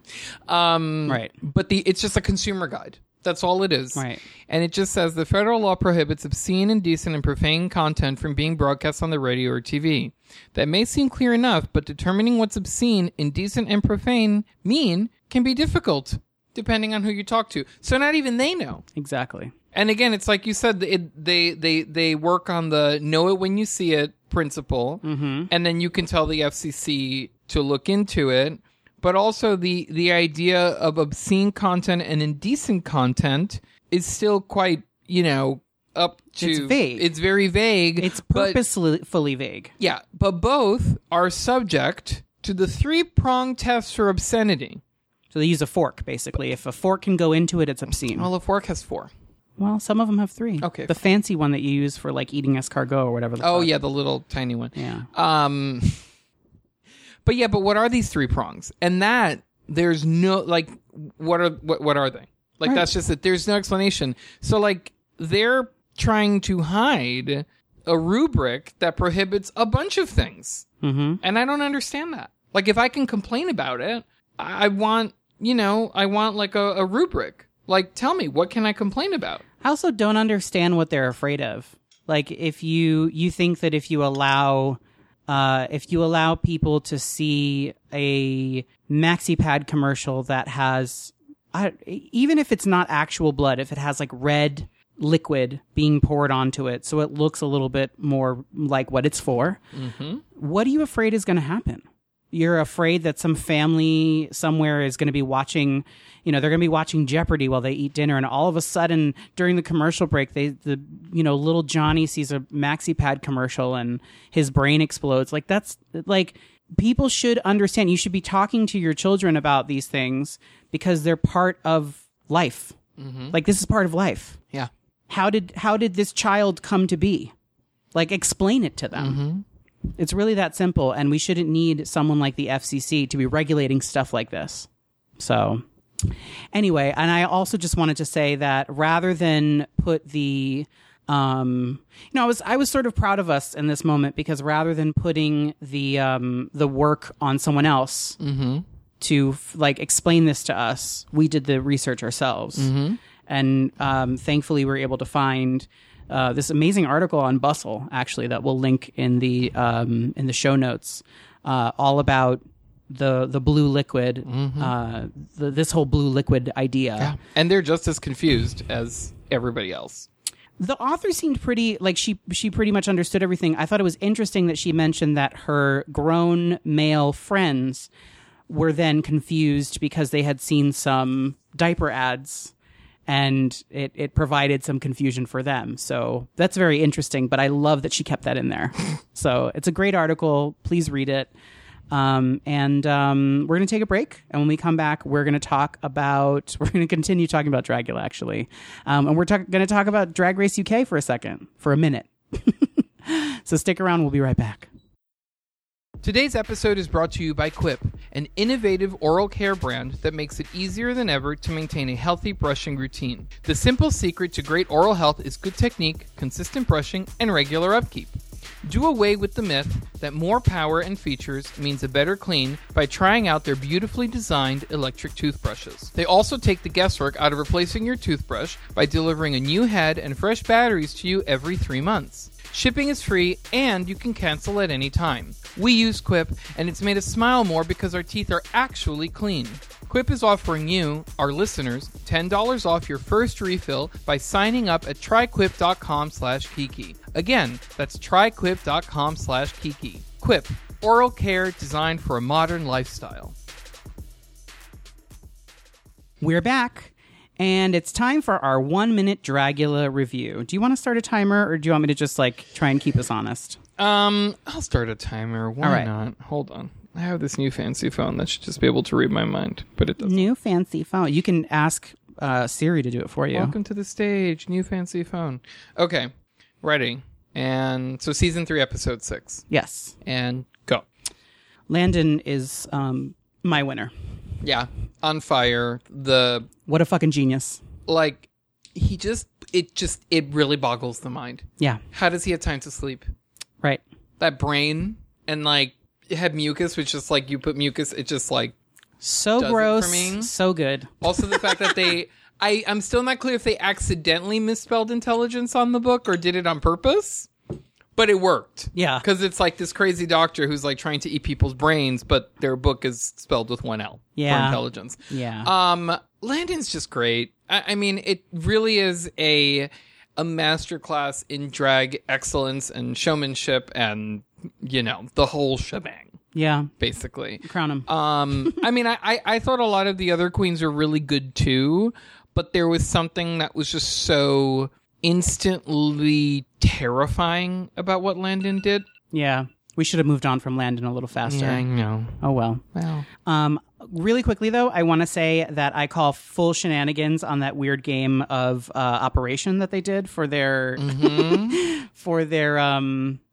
Right. But it's just a consumer guide. That's all it is. Right. And it just says the federal law prohibits obscene, indecent, and profane content from being broadcast on the radio or TV. That may seem clear enough, but determining what's obscene, indecent, and profane mean can be difficult, depending on who you talk to. So not even they know. Exactly. And again, it's like you said, they work on the know it when you see it principle, and then you can tell the FCC to look into it. But also the idea of obscene content and indecent content is still quite, up to... It's vague. It's very vague. It's purposefully vague. Yeah, but both are subject to the three-prong test for obscenity. So they use a fork, basically. If a fork can go into it, it's obscene. Well, a fork has four. Well, some of them have three. Okay. The fancy one that you use for like eating escargot or whatever. Yeah, the little tiny one. Yeah. But what are these three prongs? And that there's no what are they? Like right. That's just it. There's no explanation. So like they're trying to hide a rubric that prohibits a bunch of things, and I don't understand that. Like if I can complain about it, I want like a rubric. Like, tell me, what can I complain about? I also don't understand what they're afraid of. Like, if you think that if you allow people to see a MaxiPad commercial that has, even if it's not actual blood, if it has like red liquid being poured onto it, so it looks a little bit more like what it's for, what are you afraid is going to happen? You're afraid that some family somewhere is going to be watching, they're going to be watching Jeopardy while they eat dinner. And all of a sudden during the commercial break, little Johnny sees a MaxiPad commercial and his brain explodes. Like that's like people should understand. You should be talking to your children about these things because they're part of life. Like this is part of life. Yeah. How did this child come to be? Like explain it to them. It's really that simple, and we shouldn't need someone like the FCC to be regulating stuff like this. So anyway, and I also just wanted to say that rather than put the, I was sort of proud of us in this moment because rather than putting the work on someone else to like explain this to us, we did the research ourselves. And thankfully we were able to find this amazing article on Bustle, actually, that we'll link in the show notes, all about the blue liquid, this whole blue liquid idea. Yeah. And they're just as confused as everybody else. The author seemed pretty, like she pretty much understood everything. I thought it was interesting that she mentioned that her grown male friends were then confused because they had seen some diaper ads. And it provided some confusion for them. So that's very interesting, but I love that she kept that in there. So it's a great article. Please read it. We're going to take a break. And when we come back, we're going to continue talking about Dragula, actually. And we're going to talk about Drag Race UK for a minute. So stick around. We'll be right back. Today's episode is brought to you by Quip, an innovative oral care brand that makes it easier than ever to maintain a healthy brushing routine. The simple secret to great oral health is good technique, consistent brushing, and regular upkeep. Do away with the myth that more power and features means a better clean by trying out their beautifully designed electric toothbrushes. They also take the guesswork out of replacing your toothbrush by delivering a new head and fresh batteries to you every 3 months. Shipping is free, and you can cancel at any time. We use Quip, and it's made us smile more because our teeth are actually clean. Quip is offering you, our listeners, $10 off your first refill by signing up at tryquip.com/Kiki. Again, that's tryquip.com/Kiki. Quip, oral care designed for a modern lifestyle. We're back. And it's time for our 1-minute Dragula review. Do you want to start a timer, or do you want me to just, like, try and keep us honest? I'll start a timer. Why not? Hold on. I have this new fancy phone that should just be able to read my mind, but it doesn't. New fancy phone. You can ask Siri to do it for you. Welcome to the stage, new fancy phone. Okay, ready. And so season 3, episode 6. Yes. And go. Landon is my winner. Yeah, on fire. What a fucking genius. Like, it really boggles the mind. Yeah. How does he have time to sleep? Right. That brain and like it had mucus, which just like you put mucus, it just like so gross, for me. So good. Also, the fact that I'm still not clear if they accidentally misspelled intelligence on the book or did it on purpose, but it worked. Yeah, because it's like this crazy doctor who's like trying to eat people's brains, but their book is spelled with one L. Yeah, for intelligence. Yeah. Landon's just great. I mean, it really is a masterclass in drag excellence and showmanship and, you know, the whole shebang. Yeah. Basically. Crown him. I mean, I thought a lot of the other queens were really good too, but there was something that was just so instantly terrifying about what Landon did. Yeah. We should have moved on from Landon a little faster. Yeah, I know. Oh, well. Wow. Really quickly, though, I want to say that I call full shenanigans on that weird game of operation that they did for their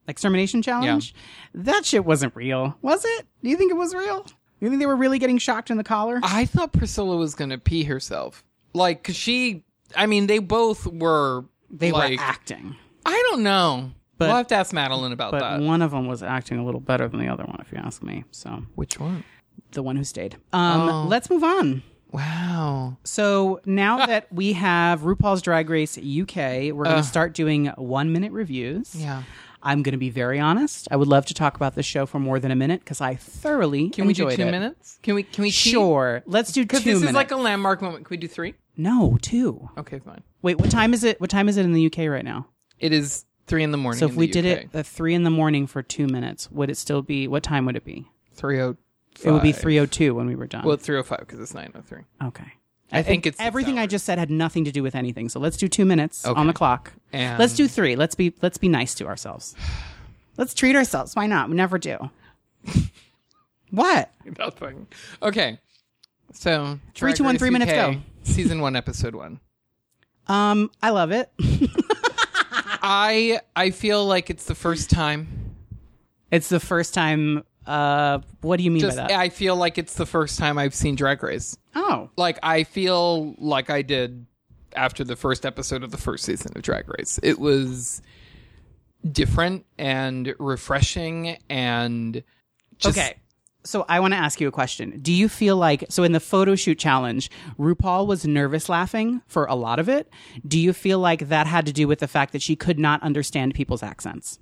extermination challenge. Yeah. That shit wasn't real, was it? Do you think it was real? You think they were really getting shocked in the collar? I thought Priscilla was going to pee herself. Like, because they both were. They were acting. I don't know. But, we'll have to ask Madeline about that. But one of them was acting a little better than the other one, if you ask me. So which one? The one who stayed. Let's move on. Wow. So now that we have RuPaul's Drag Race UK, we're going to start doing 1-minute reviews. Yeah. I'm going to be very honest. I would love to talk about this show for more than a minute because I thoroughly enjoyed it. Can we do 2 minutes? Can we? Sure. Let's do 2 minutes. Because this is like a landmark moment. Can we do 3? No, 2. Okay, fine. Wait, what time is it? What time is it in the UK right now? It is 3 in the morning. So if we did it at 3 in the morning for 2 minutes, would it still be? What time would it be? 3:05. It would be 3:02 when we were done. Well, 3:05 because it's 9:03. Okay, I think it's everything I just said had nothing to do with anything. So let's do 2 minutes on the clock. And let's do 3. Let's be nice to ourselves. Let's treat ourselves. Why not? We never do. What? Nothing. Okay. So 3, 2, 1, 3 minutes. Go. Season 1, episode 1. I love it. I feel like it's the first time. It's the first time. What do you mean by that? I feel like it's the first time I've seen Drag Race. Oh. Like, I feel like I did after the first episode of the first season of Drag Race. It was different and refreshing and just... Okay. So I want to ask you a question. Do you feel like, so in the photo shoot challenge, RuPaul was nervous laughing for a lot of it. Do you feel like that had to do with the fact that she could not understand people's accents?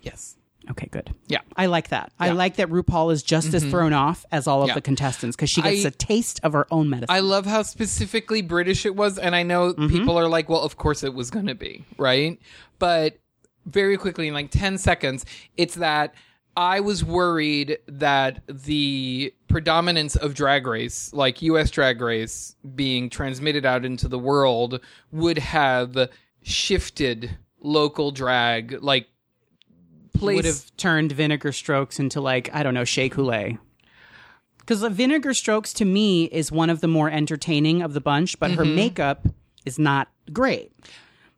Yes. Okay, good. Yeah. I like that. Yeah. I like that RuPaul is just as thrown off as all of the contestants because she gets a taste of her own medicine. I love how specifically British it was. And I know people are like, well, of course it was going to be, right? But very quickly, in like 10 seconds, it's that... I was worried that the predominance of Drag Race, like U.S. Drag Race being transmitted out into the world, would have shifted local drag, like place. Would have turned Vinegar Strokes into like, I don't know, Shea Coulee. Because Vinegar Strokes to me is one of the more entertaining of the bunch, but her makeup is not great.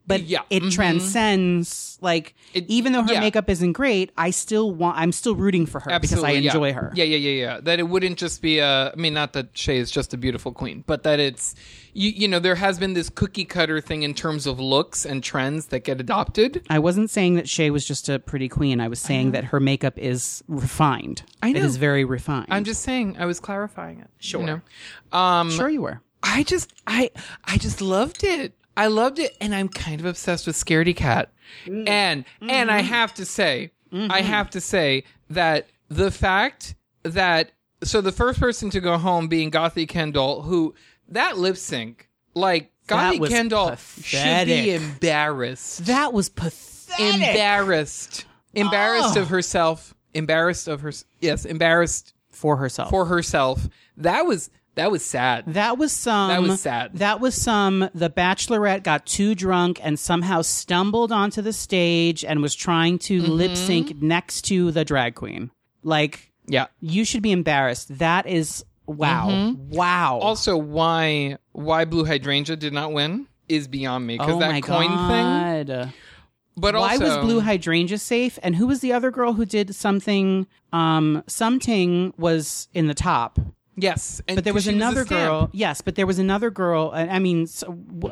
But it transcends, like, even though her makeup isn't great, I'm still rooting for her because I enjoy her. Yeah. That it wouldn't just be not that Shea is just a beautiful queen, but that it's, you know, there has been this cookie cutter thing in terms of looks and trends that get adopted. I wasn't saying that Shea was just a pretty queen. I was saying that her makeup is refined. I know. It is very refined. I'm just saying, I was clarifying it. Sure. You know? Sure you were. I just loved it. I loved it, and I'm kind of obsessed with Scaredy Cat. And I have to say that the fact that... So the first person to go home being Gothi Kendall, who... That lip sync, like, Gothi Kendall pathetic. Should be embarrassed. That was pathetic. Embarrassed of herself. Yes, embarrassed. For herself. That was... That was sad. That was some. The Bachelorette got too drunk and somehow stumbled onto the stage and was trying to lip sync next to the drag queen. Like, yeah, you should be embarrassed. That is wow. Also, why Blue Hydrangea did not win is beyond me, because that coin thing. But also, why was Blue Hydrangea safe? And who was the other girl who did something? Something was in the top. Yes, and but there was another girl. Yes, but there was another girl. I mean, something.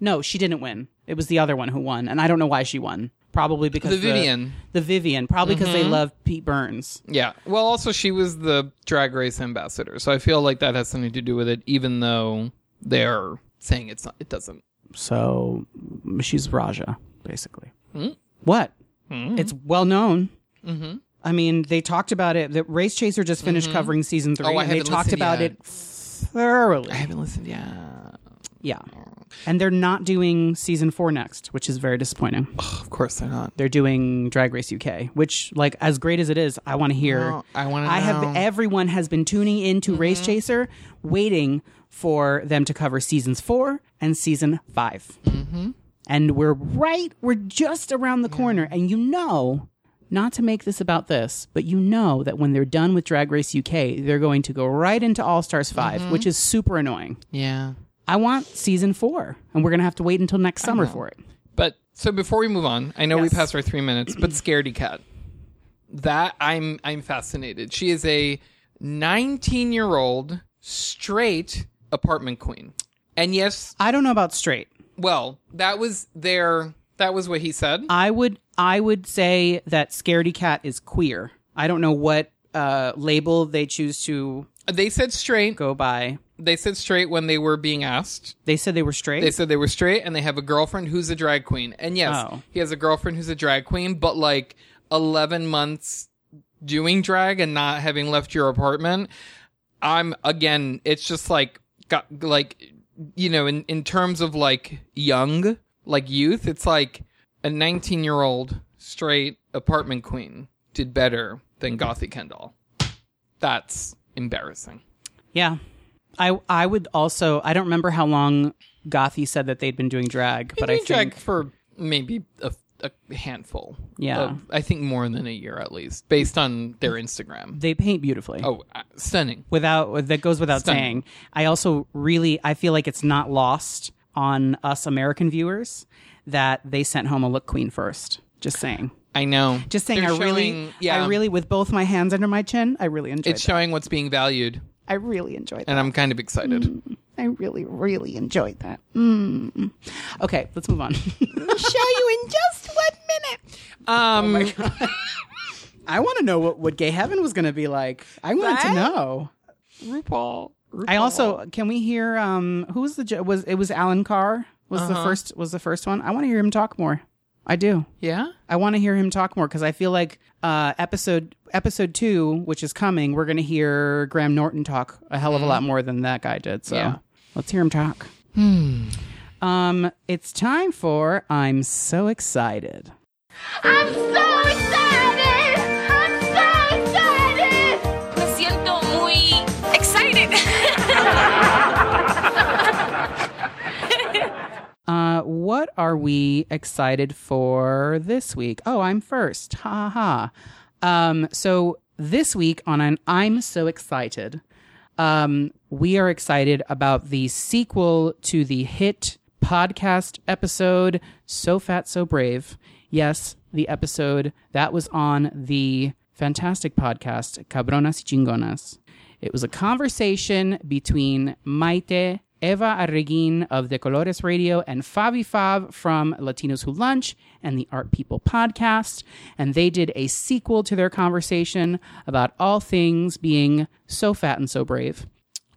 No, she didn't win. It was the other one who won, and I don't know why she won. Probably because the Vivian. Probably because they love Pete Burns. Yeah. Well, also she was the Drag Race ambassador, so I feel like that has something to do with it. Even though they're saying it's not, it doesn't. So she's Raja, basically. Mm. What? Mm. It's well known. Mm-hmm. I mean, they talked about it. The Race Chaser just finished covering season 3, and they talked about it thoroughly. I haven't listened yet. Yeah. And they're not doing season 4 next, which is very disappointing. Oh, of course they're not. They're doing Drag Race UK, which, like, as great as it is, I want to hear. No, I want to know. Everyone has been tuning into Race Chaser, waiting for them to cover seasons 4 and season 5. Mm-hmm. And we're just around the corner. And not to make this about this, but you know that when they're done with Drag Race UK, they're going to go right into All Stars 5, which is super annoying. Yeah. I want season 4, and we're going to have to wait until next summer for it. But so before we move on, I know we passed our 3 minutes, but Scaredy Cat. That I'm fascinated. She is a 19-year-old straight apartment queen. And yes, I don't know about straight. Well, that was what he said. I would say that Scaredy Cat is queer. I don't know what label they choose to. They said straight. Go by. They said straight when they were being asked. They said they were straight. They said they were straight, and they have a girlfriend who's a drag queen. And yes, he has a girlfriend who's a drag queen, but like 11 months doing drag and not having left your apartment. It's just like in terms of like young, like youth, it's like. A 19-year-old straight apartment queen did better than Gothi Kendall. That's embarrassing. Yeah. I would also... I don't remember how long Gothi said that they'd been doing drag, but I think... drag for maybe a handful. Yeah. I think more than a year, at least, based on their Instagram. They paint beautifully. Oh, stunning. That goes without saying. I also really... I feel like it's not lost on us American viewers that they sent home a look queen first. Just saying. I know. Just saying. I really, with both my hands under my chin, I really enjoyed it. It's showing what's being valued. I really enjoyed that. And I'm kind of excited. I really, really enjoyed that. Okay, let's move on. We'll show you in just 1 minute. Oh my God. I want to know what gay heaven was going to be like. I wanted to know. RuPaul. I also, can we hear, who was it was Alan Carr? Was the first one. I want to hear him talk more. I do. Yeah? I want to hear him talk more because I feel like episode 2, which is coming, we're going to hear Graham Norton talk a hell of a lot more than that guy did. So let's hear him talk. It's time for I'm So Excited. I'm so excited! I'm so excited! Me siento muy excited! What are we excited for this week? Oh, I'm first. Ha ha. So this week on an I'm So Excited, we are excited about the sequel to the hit podcast episode, So Fat, So Brave. Yes, the episode that was on the fantastic podcast, Cabronas y Chingonas. It was a conversation between Maite Eva Arreguin of De Colores Radio and Fabi Fab from Latinos Who Lunch and the Art People podcast. And they did a sequel to their conversation about all things being so fat and so brave.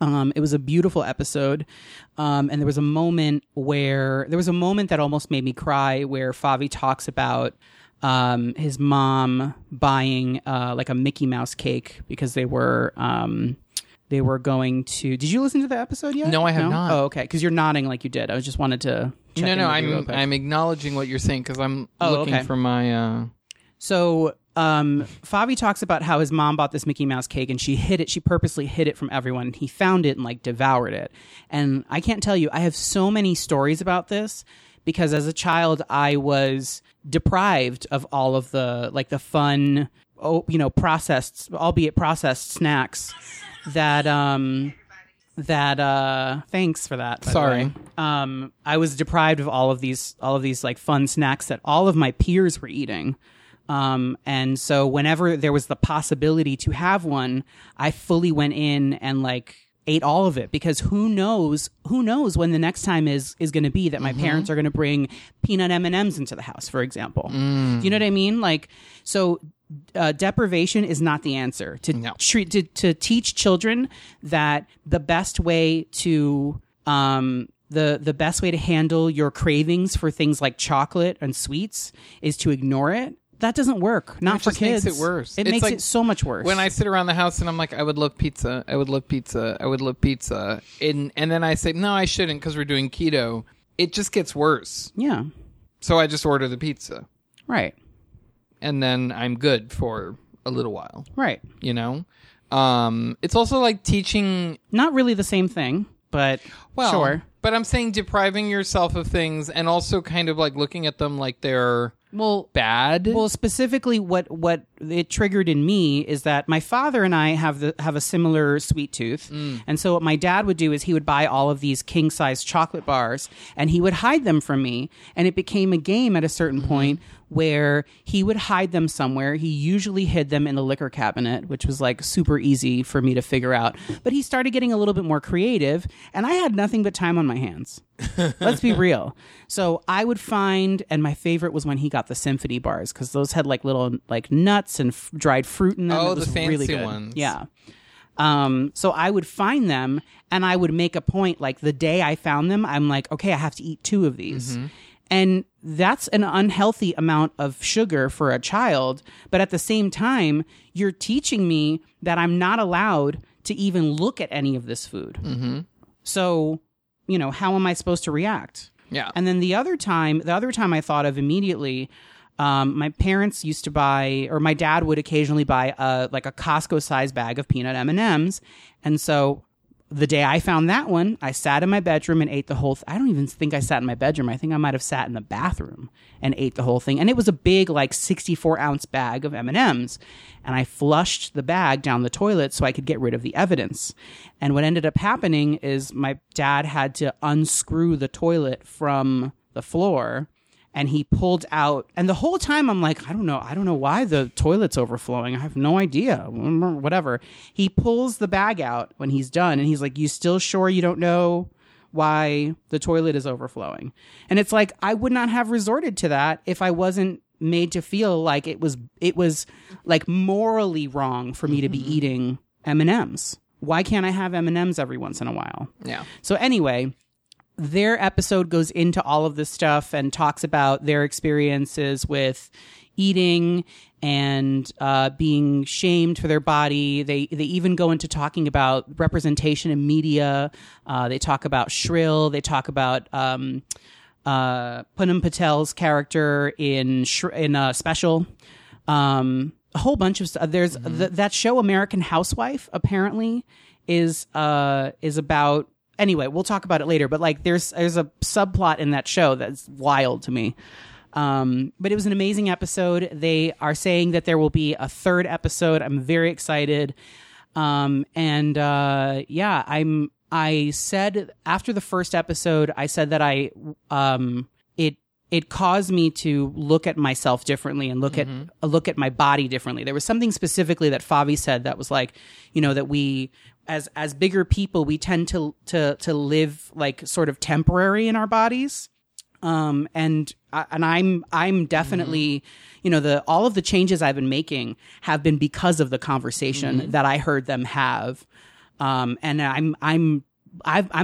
It was a beautiful episode. And there was a moment that almost made me cry where Fabi talks about his mom buying like a Mickey Mouse cake because they were going to... Did you listen to the episode yet? No, I have not. Oh, okay. Because you're nodding like you did. I just wanted to check in with you real quick. I'm acknowledging what you're saying because I'm looking for my... So Fabi talks about how his mom bought this Mickey Mouse cake and she hid it. She purposely hid it from everyone. He found it and like devoured it. And I can't tell you, I have so many stories about this because as a child, I was deprived of all of the like the fun, processed, albeit processed snacks that, thanks for that. Sorry. I was deprived of all of these like fun snacks that all of my peers were eating. And so whenever there was the possibility to have one, I fully went in and like ate all of it because who knows when the next time is going to be that my parents are going to bring peanut M&Ms into the house, for example. Do you know what I mean? Like, so deprivation is not the answer to teach children that the best way to, the best way to handle your cravings for things like chocolate and sweets is to ignore it. That doesn't work. Not for kids. It makes it worse. It makes it so much worse. When I sit around the house and I'm like, I would love pizza. And then I say, no, I shouldn't because we're doing keto. It just gets worse. Yeah. So I just order the pizza. Right. And then I'm good for a little while. Right. You know? It's also like teaching... Not really the same thing, but well, sure. But I'm saying depriving yourself of things and also kind of like looking at them like they're... Well, bad. Well, specifically, what it triggered in me is that my father and I have a similar sweet tooth, and so what my dad would do is he would buy all of these king size chocolate bars, and he would hide them from me, and it became a game at a certain point where he would hide them somewhere. He usually hid them in the liquor cabinet, which was like super easy for me to figure out. But he started getting a little bit more creative, and I had nothing but time on my hands. Let's be real. So I would find, and my favorite was when he got the symphony bars because those had like little like nuts and dried fruit in them. Oh, the fancy really good ones. Yeah. So I would find them and I would make a point. Like the day I found them, I'm like, okay, I have to eat 2 of these. And that's an unhealthy amount of sugar for a child. But at the same time, you're teaching me that I'm not allowed to even look at any of this food. So, how am I supposed to react? Yeah. And then the other time I thought of immediately, my parents used to buy, or my dad would occasionally buy a Costco-sized bag of peanut M&Ms. And so... The day I found that one, I sat in my bedroom and ate the whole thing. I don't even think I sat in my bedroom. I think I might have sat in the bathroom and ate the whole thing. And it was a big, 64-ounce bag of M&Ms. And I flushed the bag down the toilet so I could get rid of the evidence. And what ended up happening is my dad had to unscrew the toilet from the floor. And he pulled out, and the whole time I'm like, I don't know why the toilet's overflowing. I have no idea, whatever. He pulls the bag out when he's done, and he's like, you still sure you don't know why the toilet is overflowing? And it's like, I would not have resorted to that if I wasn't made to feel like it was like morally wrong for me to be eating M&Ms. Why can't I have M&Ms every once in a while? Yeah. So anyway... Their episode goes into all of this stuff and talks about their experiences with eating and being shamed for their body. They even go into talking about representation in media. They talk about Shrill. They talk about Punam Patel's character in Special. A whole bunch of stuff. There's that show American Housewife apparently is about. Anyway, we'll talk about it later, but like there's a subplot in that show that's wild to me. But it was an amazing episode. They are saying that there will be a 3rd episode. I'm very excited. I said after the 1st episode, I said that it caused me to look at myself differently and look at my body differently. There was something specifically that Fabi said that was like, that we as bigger people, we tend to live like sort of temporary in our bodies. And I'm definitely, all of the changes I've been making have been because of the conversation that I heard them have. And I'm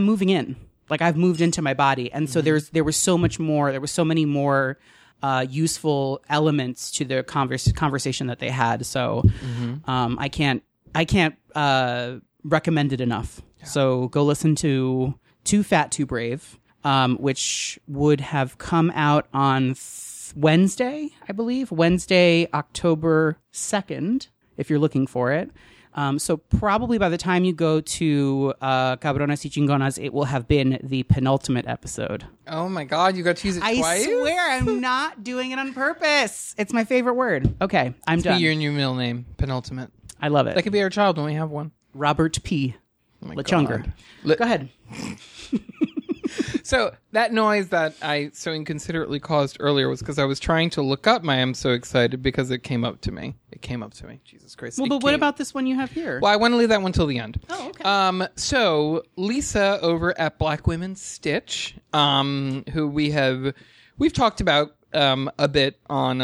moving in. Like I've moved into my body. And so there was so much more. There were so many more useful elements to the conversation that they had. So I can't recommend it enough. Yeah. So go listen to Too Fat, Too Brave. which would have come out on Wednesday, I believe. Wednesday, October 2nd, if you're looking for it. So probably by the time you go to Cabronas y Chingonas, it will have been the penultimate episode. Oh my God, you got to use it twice? I swear I'm not doing it on purpose. It's my favorite word. Okay, I'm done. Be your new middle name, penultimate. I love it. That could be our child when we have one. Robert P. Oh Lechunger. Go ahead. So that noise that I so inconsiderately caused earlier was because I was trying to look up my I'm so excited because it came up to me. It came up to me. Jesus Christ. Well, but what about this one you have here? Well, I want to leave that one till the end. Oh, okay. So Lisa over at Black Women's Stitch, who we've talked about a bit on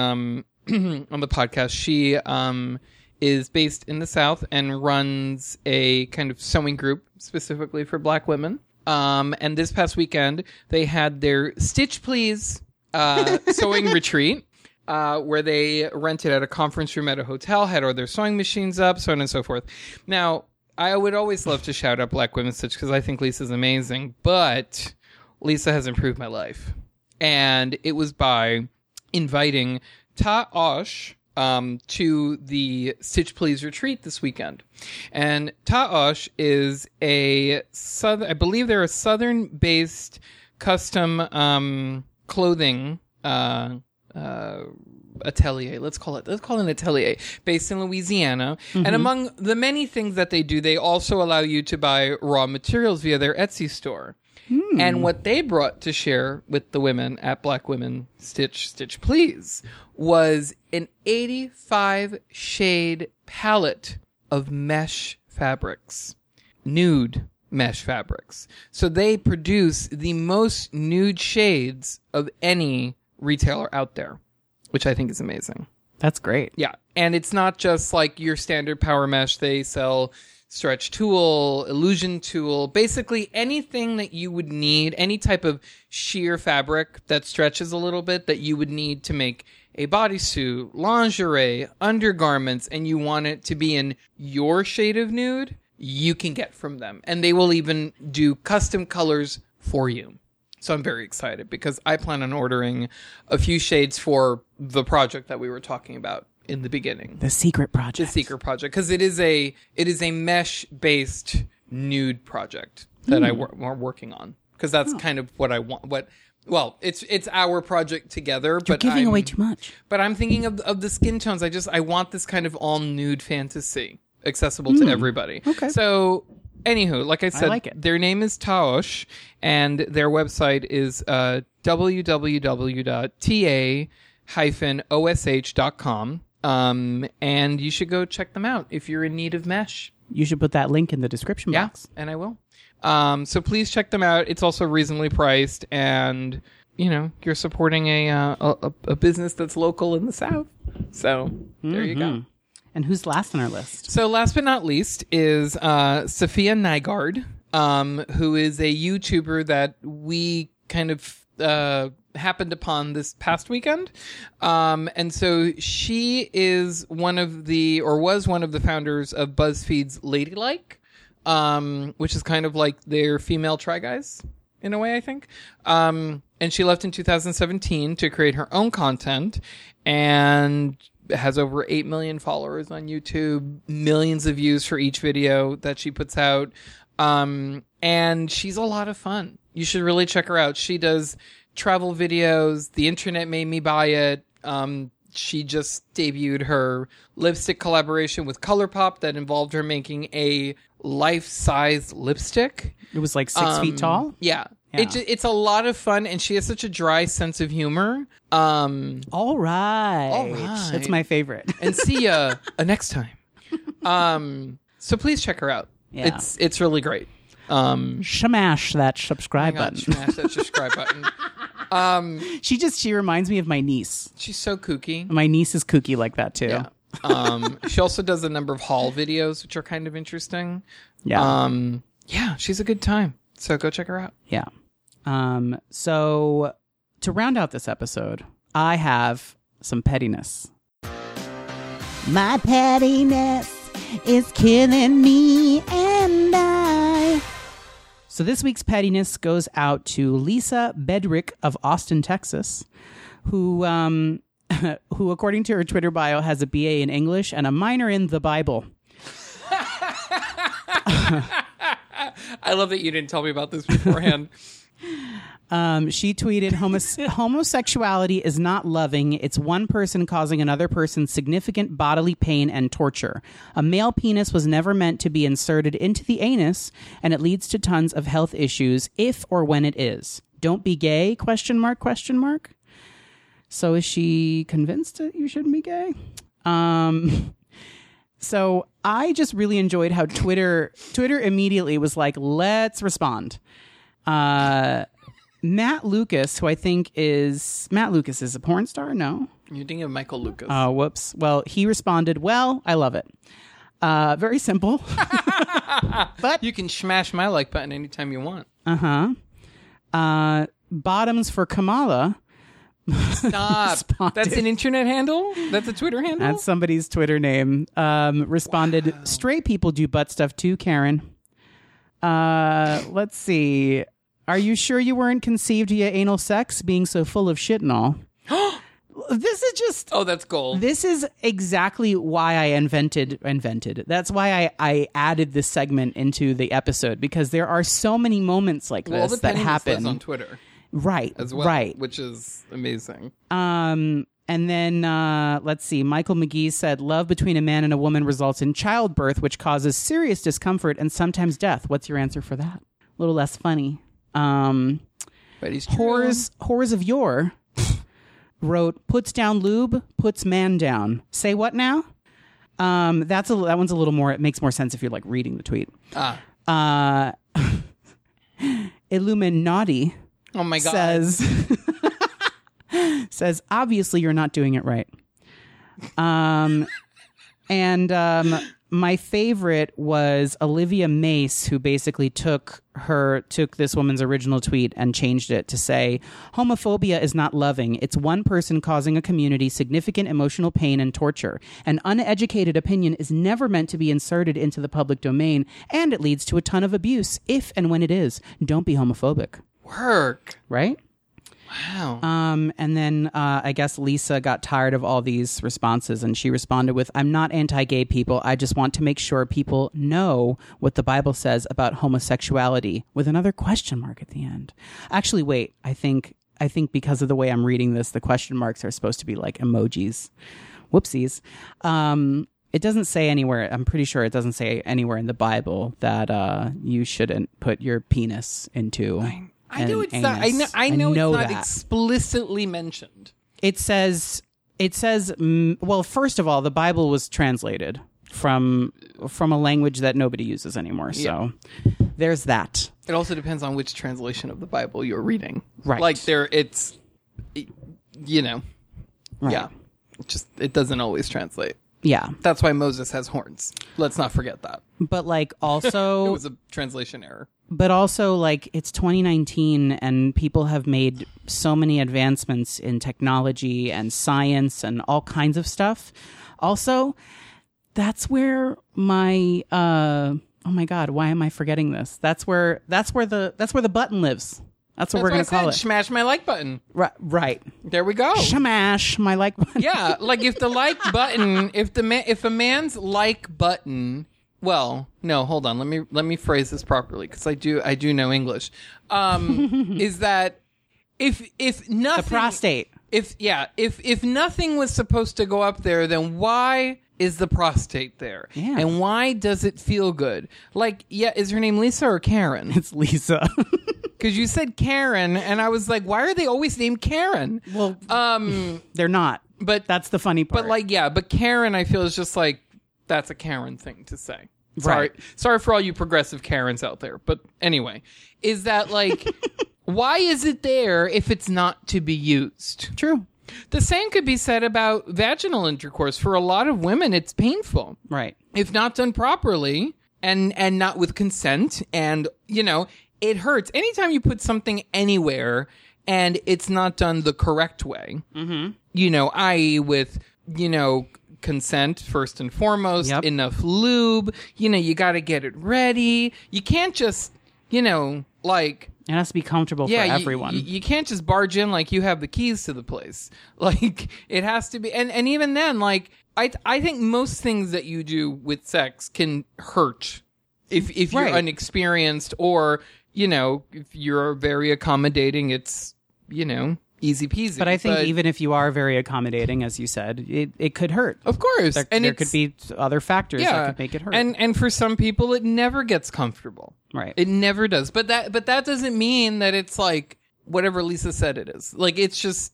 the podcast. She is based in the South and runs a kind of sewing group specifically for Black women. And this past weekend, they had their Stitch Please sewing retreat, where they rented at a conference room at a hotel, had all their sewing machines up, so on and so forth. Now, I would always love to shout out Black Women's Stitch because I think Lisa's amazing, but Lisa has improved my life. And it was by inviting Taoshe to the Stitch Please retreat this weekend. And Taoshe is I believe they're a southern-based custom clothing atelier. Let's call it an atelier based in Louisiana. Mm-hmm. And among the many things that they do, they also allow you to buy raw materials via their Etsy store. Mm. And what they brought to share with the women at Black Women Stitch Please was an 85 shade palette of mesh fabrics, nude mesh fabrics. So they produce the most nude shades of any retailer out there, which I think is amazing. That's great. Yeah. And it's not just like your standard power mesh. They sell stretch tulle, illusion tulle, basically anything that you would need, any type of sheer fabric that stretches a little bit that you would need to make a bodysuit, lingerie, undergarments, and you want it to be in your shade of nude, you can get from them. And they will even do custom colors for you. So I'm very excited because I plan on ordering a few shades for the project that we were talking about in the beginning. The secret project. Because it is a mesh-based nude project that we're working on. Because that's kind of what I want. Well, it's our project together. But you're giving away too much. But I'm thinking of the skin tones. I want this kind of all-nude fantasy accessible to everybody. Okay. So, anywho, like I said, their name is Taoshe, and their website is www.ta-osh.com. And you should go check them out if you're in need of mesh. You should put that link in the description box. Yeah, and I will. So please check them out. It's also reasonably priced, and you're supporting a business that's local in the South. So there you go. And who's last on our list? So last but not least is Sophia Nygaard, who is a YouTuber that we kind of happened upon this past weekend. And so she is was one of the founders of BuzzFeed's Ladylike, which is kind of like their female Try Guys in a way, I think. And she left in 2017 to create her own content and has over 8 million followers on YouTube, millions of views for each video that she puts out. And she's a lot of fun. You should really check her out. She does travel videos. The internet made me buy it. She just debuted her lipstick collaboration with ColourPop that involved her making a life-size lipstick. It was like 6 feet tall? Yeah. It's a lot of fun, and she has such a dry sense of humor. All right. That's my favorite. And see ya next time. So please check her out. Yeah. It's really great. Shamash that subscribe button. Shamash that subscribe button. She reminds me of my niece. She's so kooky. My niece is kooky like that too. Yeah. She also does a number of haul videos, which are kind of interesting. Yeah. She's a good time. So go check her out. Yeah. So to round out this episode, I have some pettiness. My pettiness is killing me, and I So this week's pettiness goes out to Lisa Bedrick of Austin, Texas, who, according to her Twitter bio, has a BA in English and a minor in the Bible. I love that you didn't tell me about this beforehand. She tweeted, homosexuality is not loving. It's one person causing another person significant bodily pain and torture. A male penis was never meant to be inserted into the anus, and it leads to tons of health issues if or when it is. Don't be gay, ? So is she convinced that you shouldn't be gay? So I just really enjoyed how Twitter immediately was like, let's respond. Matt Lucas, who I think is... Matt Lucas is a porn star? No? You're thinking of Michael Lucas. Oh, whoops. Well, he responded, I love it. Very simple. But you can smash my like button anytime you want. Uh-huh. Bottoms for Kamala. Stop. That's an internet handle? That's a Twitter handle? That's somebody's Twitter name. Responded, wow. Straight people do butt stuff too, Karen. Let's see... Are you sure you weren't conceived via anal sex, being so full of shit and all? This is just... Oh, that's gold. This is exactly why I invented. That's why I added this segment into the episode, because there are so many moments like this that happen on Twitter. Right. As well, right. Which is amazing. And then, let's see, Michael McGee said, love between a man and a woman results in childbirth, which causes serious discomfort and sometimes death. What's your answer for that? A little less funny. But he's whores of yore wrote, puts down lube, puts man down. Say what now? That one's a little more, it makes more sense if you're like reading the tweet. Illuminati. Oh my God. Says, obviously you're not doing it right. My favorite was Olivia Mace, who basically took this woman's original tweet and changed it to say, homophobia is not loving. It's one person causing a community significant emotional pain and torture. An uneducated opinion is never meant to be inserted into the public domain, and it leads to a ton of abuse if and when it is. Don't be homophobic. Work. Right? Wow. And then I guess Lisa got tired of all these responses, and she responded with, I'm not anti-gay people. I just want to make sure people know what the Bible says about homosexuality, with another question mark at the end. Actually, wait, I think because of the way I'm reading this, the question marks are supposed to be like emojis. Whoopsies. It doesn't say anywhere. I'm pretty sure it doesn't say anywhere in the Bible that you shouldn't put your penis into... I know it's not explicitly mentioned. It says. Well, first of all, the Bible was translated from a language that nobody uses anymore. Yeah. So there's that. It also depends on which translation of the Bible you're reading. Right. Like right. Yeah. It doesn't always translate. Yeah. That's why Moses has horns. Let's not forget that. But like also... It was a translation error. But also like it's 2019 and people have made so many advancements in technology and science and all kinds of stuff. Also, that's where my... oh my God, why am I forgetting this? That's where the button lives. That's what we're going to call it. Smash my like button. Right. There we go. Smash my like button. Yeah. Like if the like button, if a man's like button, well, no, hold on. Let me phrase this properly, because I do know English. Is that if nothing. The prostate. If nothing was supposed to go up there, then why is the prostate there? Yeah. And why does it feel good? Like, yeah, is her name Lisa or Karen? It's Lisa. Because you said Karen, and I was like, why are they always named Karen? Well, they're not. But that's the funny part. But like, yeah, but Karen, I feel, is just like, that's a Karen thing to say. Sorry. Right. Sorry for all you progressive Karens out there. But anyway, is that like... Why is it there if it's not to be used? True. The same could be said about vaginal intercourse. For a lot of women, it's painful. Right. If not done properly and not with consent, and, it hurts. Anytime you put something anywhere and it's not done the correct way, mm-hmm. I.e. with, consent first and foremost, yep. Enough lube, you got to get it ready. You can't just... you know, like... It has to be comfortable for everyone. You can't just barge in like you have the keys to the place. Like, it has to be... And even then, like, I think most things that you do with sex can hurt if you're unexperienced or, you know, if you're very accommodating, it's, you know... Easy peasy. But I think even if you are very accommodating, as you said, it could hurt. Of course. There could be other factors that could make it hurt. And for some people, it never gets comfortable. Right. It never does. But that doesn't mean that it's like whatever Lisa said it is. Like, it's just...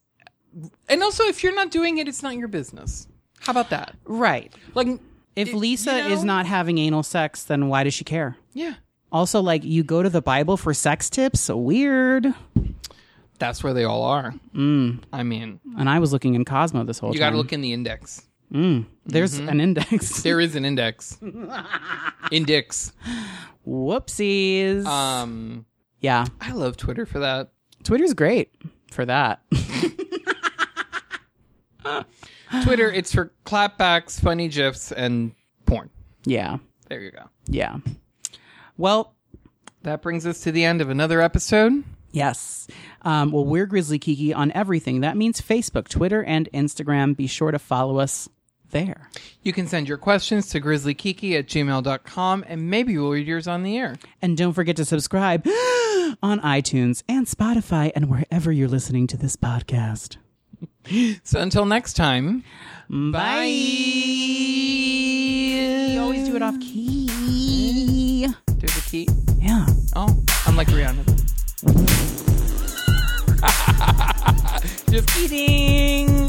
And also, if you're not doing it, it's not your business. How about that? Right. Like, if Lisa is not having anal sex, then why does she care? Yeah. Also, like, you go to the Bible for sex tips? So weird. That's where they all are. Mm. I mean... And I was looking in Cosmo this whole time. You got to look in the index. Mm. There's an index. There is an index. Index. Whoopsies. Yeah. I love Twitter for that. Twitter's great for that. Twitter, it's for clapbacks, funny gifs, and porn. Yeah. There you go. Yeah. Well, that brings us to the end of another episode. Yes. Well, we're Grizzly Kiki on everything. That means Facebook, Twitter, and Instagram. Be sure to follow us there. You can send your questions to grizzlykiki@gmail.com, and maybe we'll read yours on the air. And don't forget to subscribe on iTunes and Spotify and wherever you're listening to this podcast. So until next time, bye. You always do it off key. Do the key? Yeah. Oh, I'm like Rihanna. Just kidding.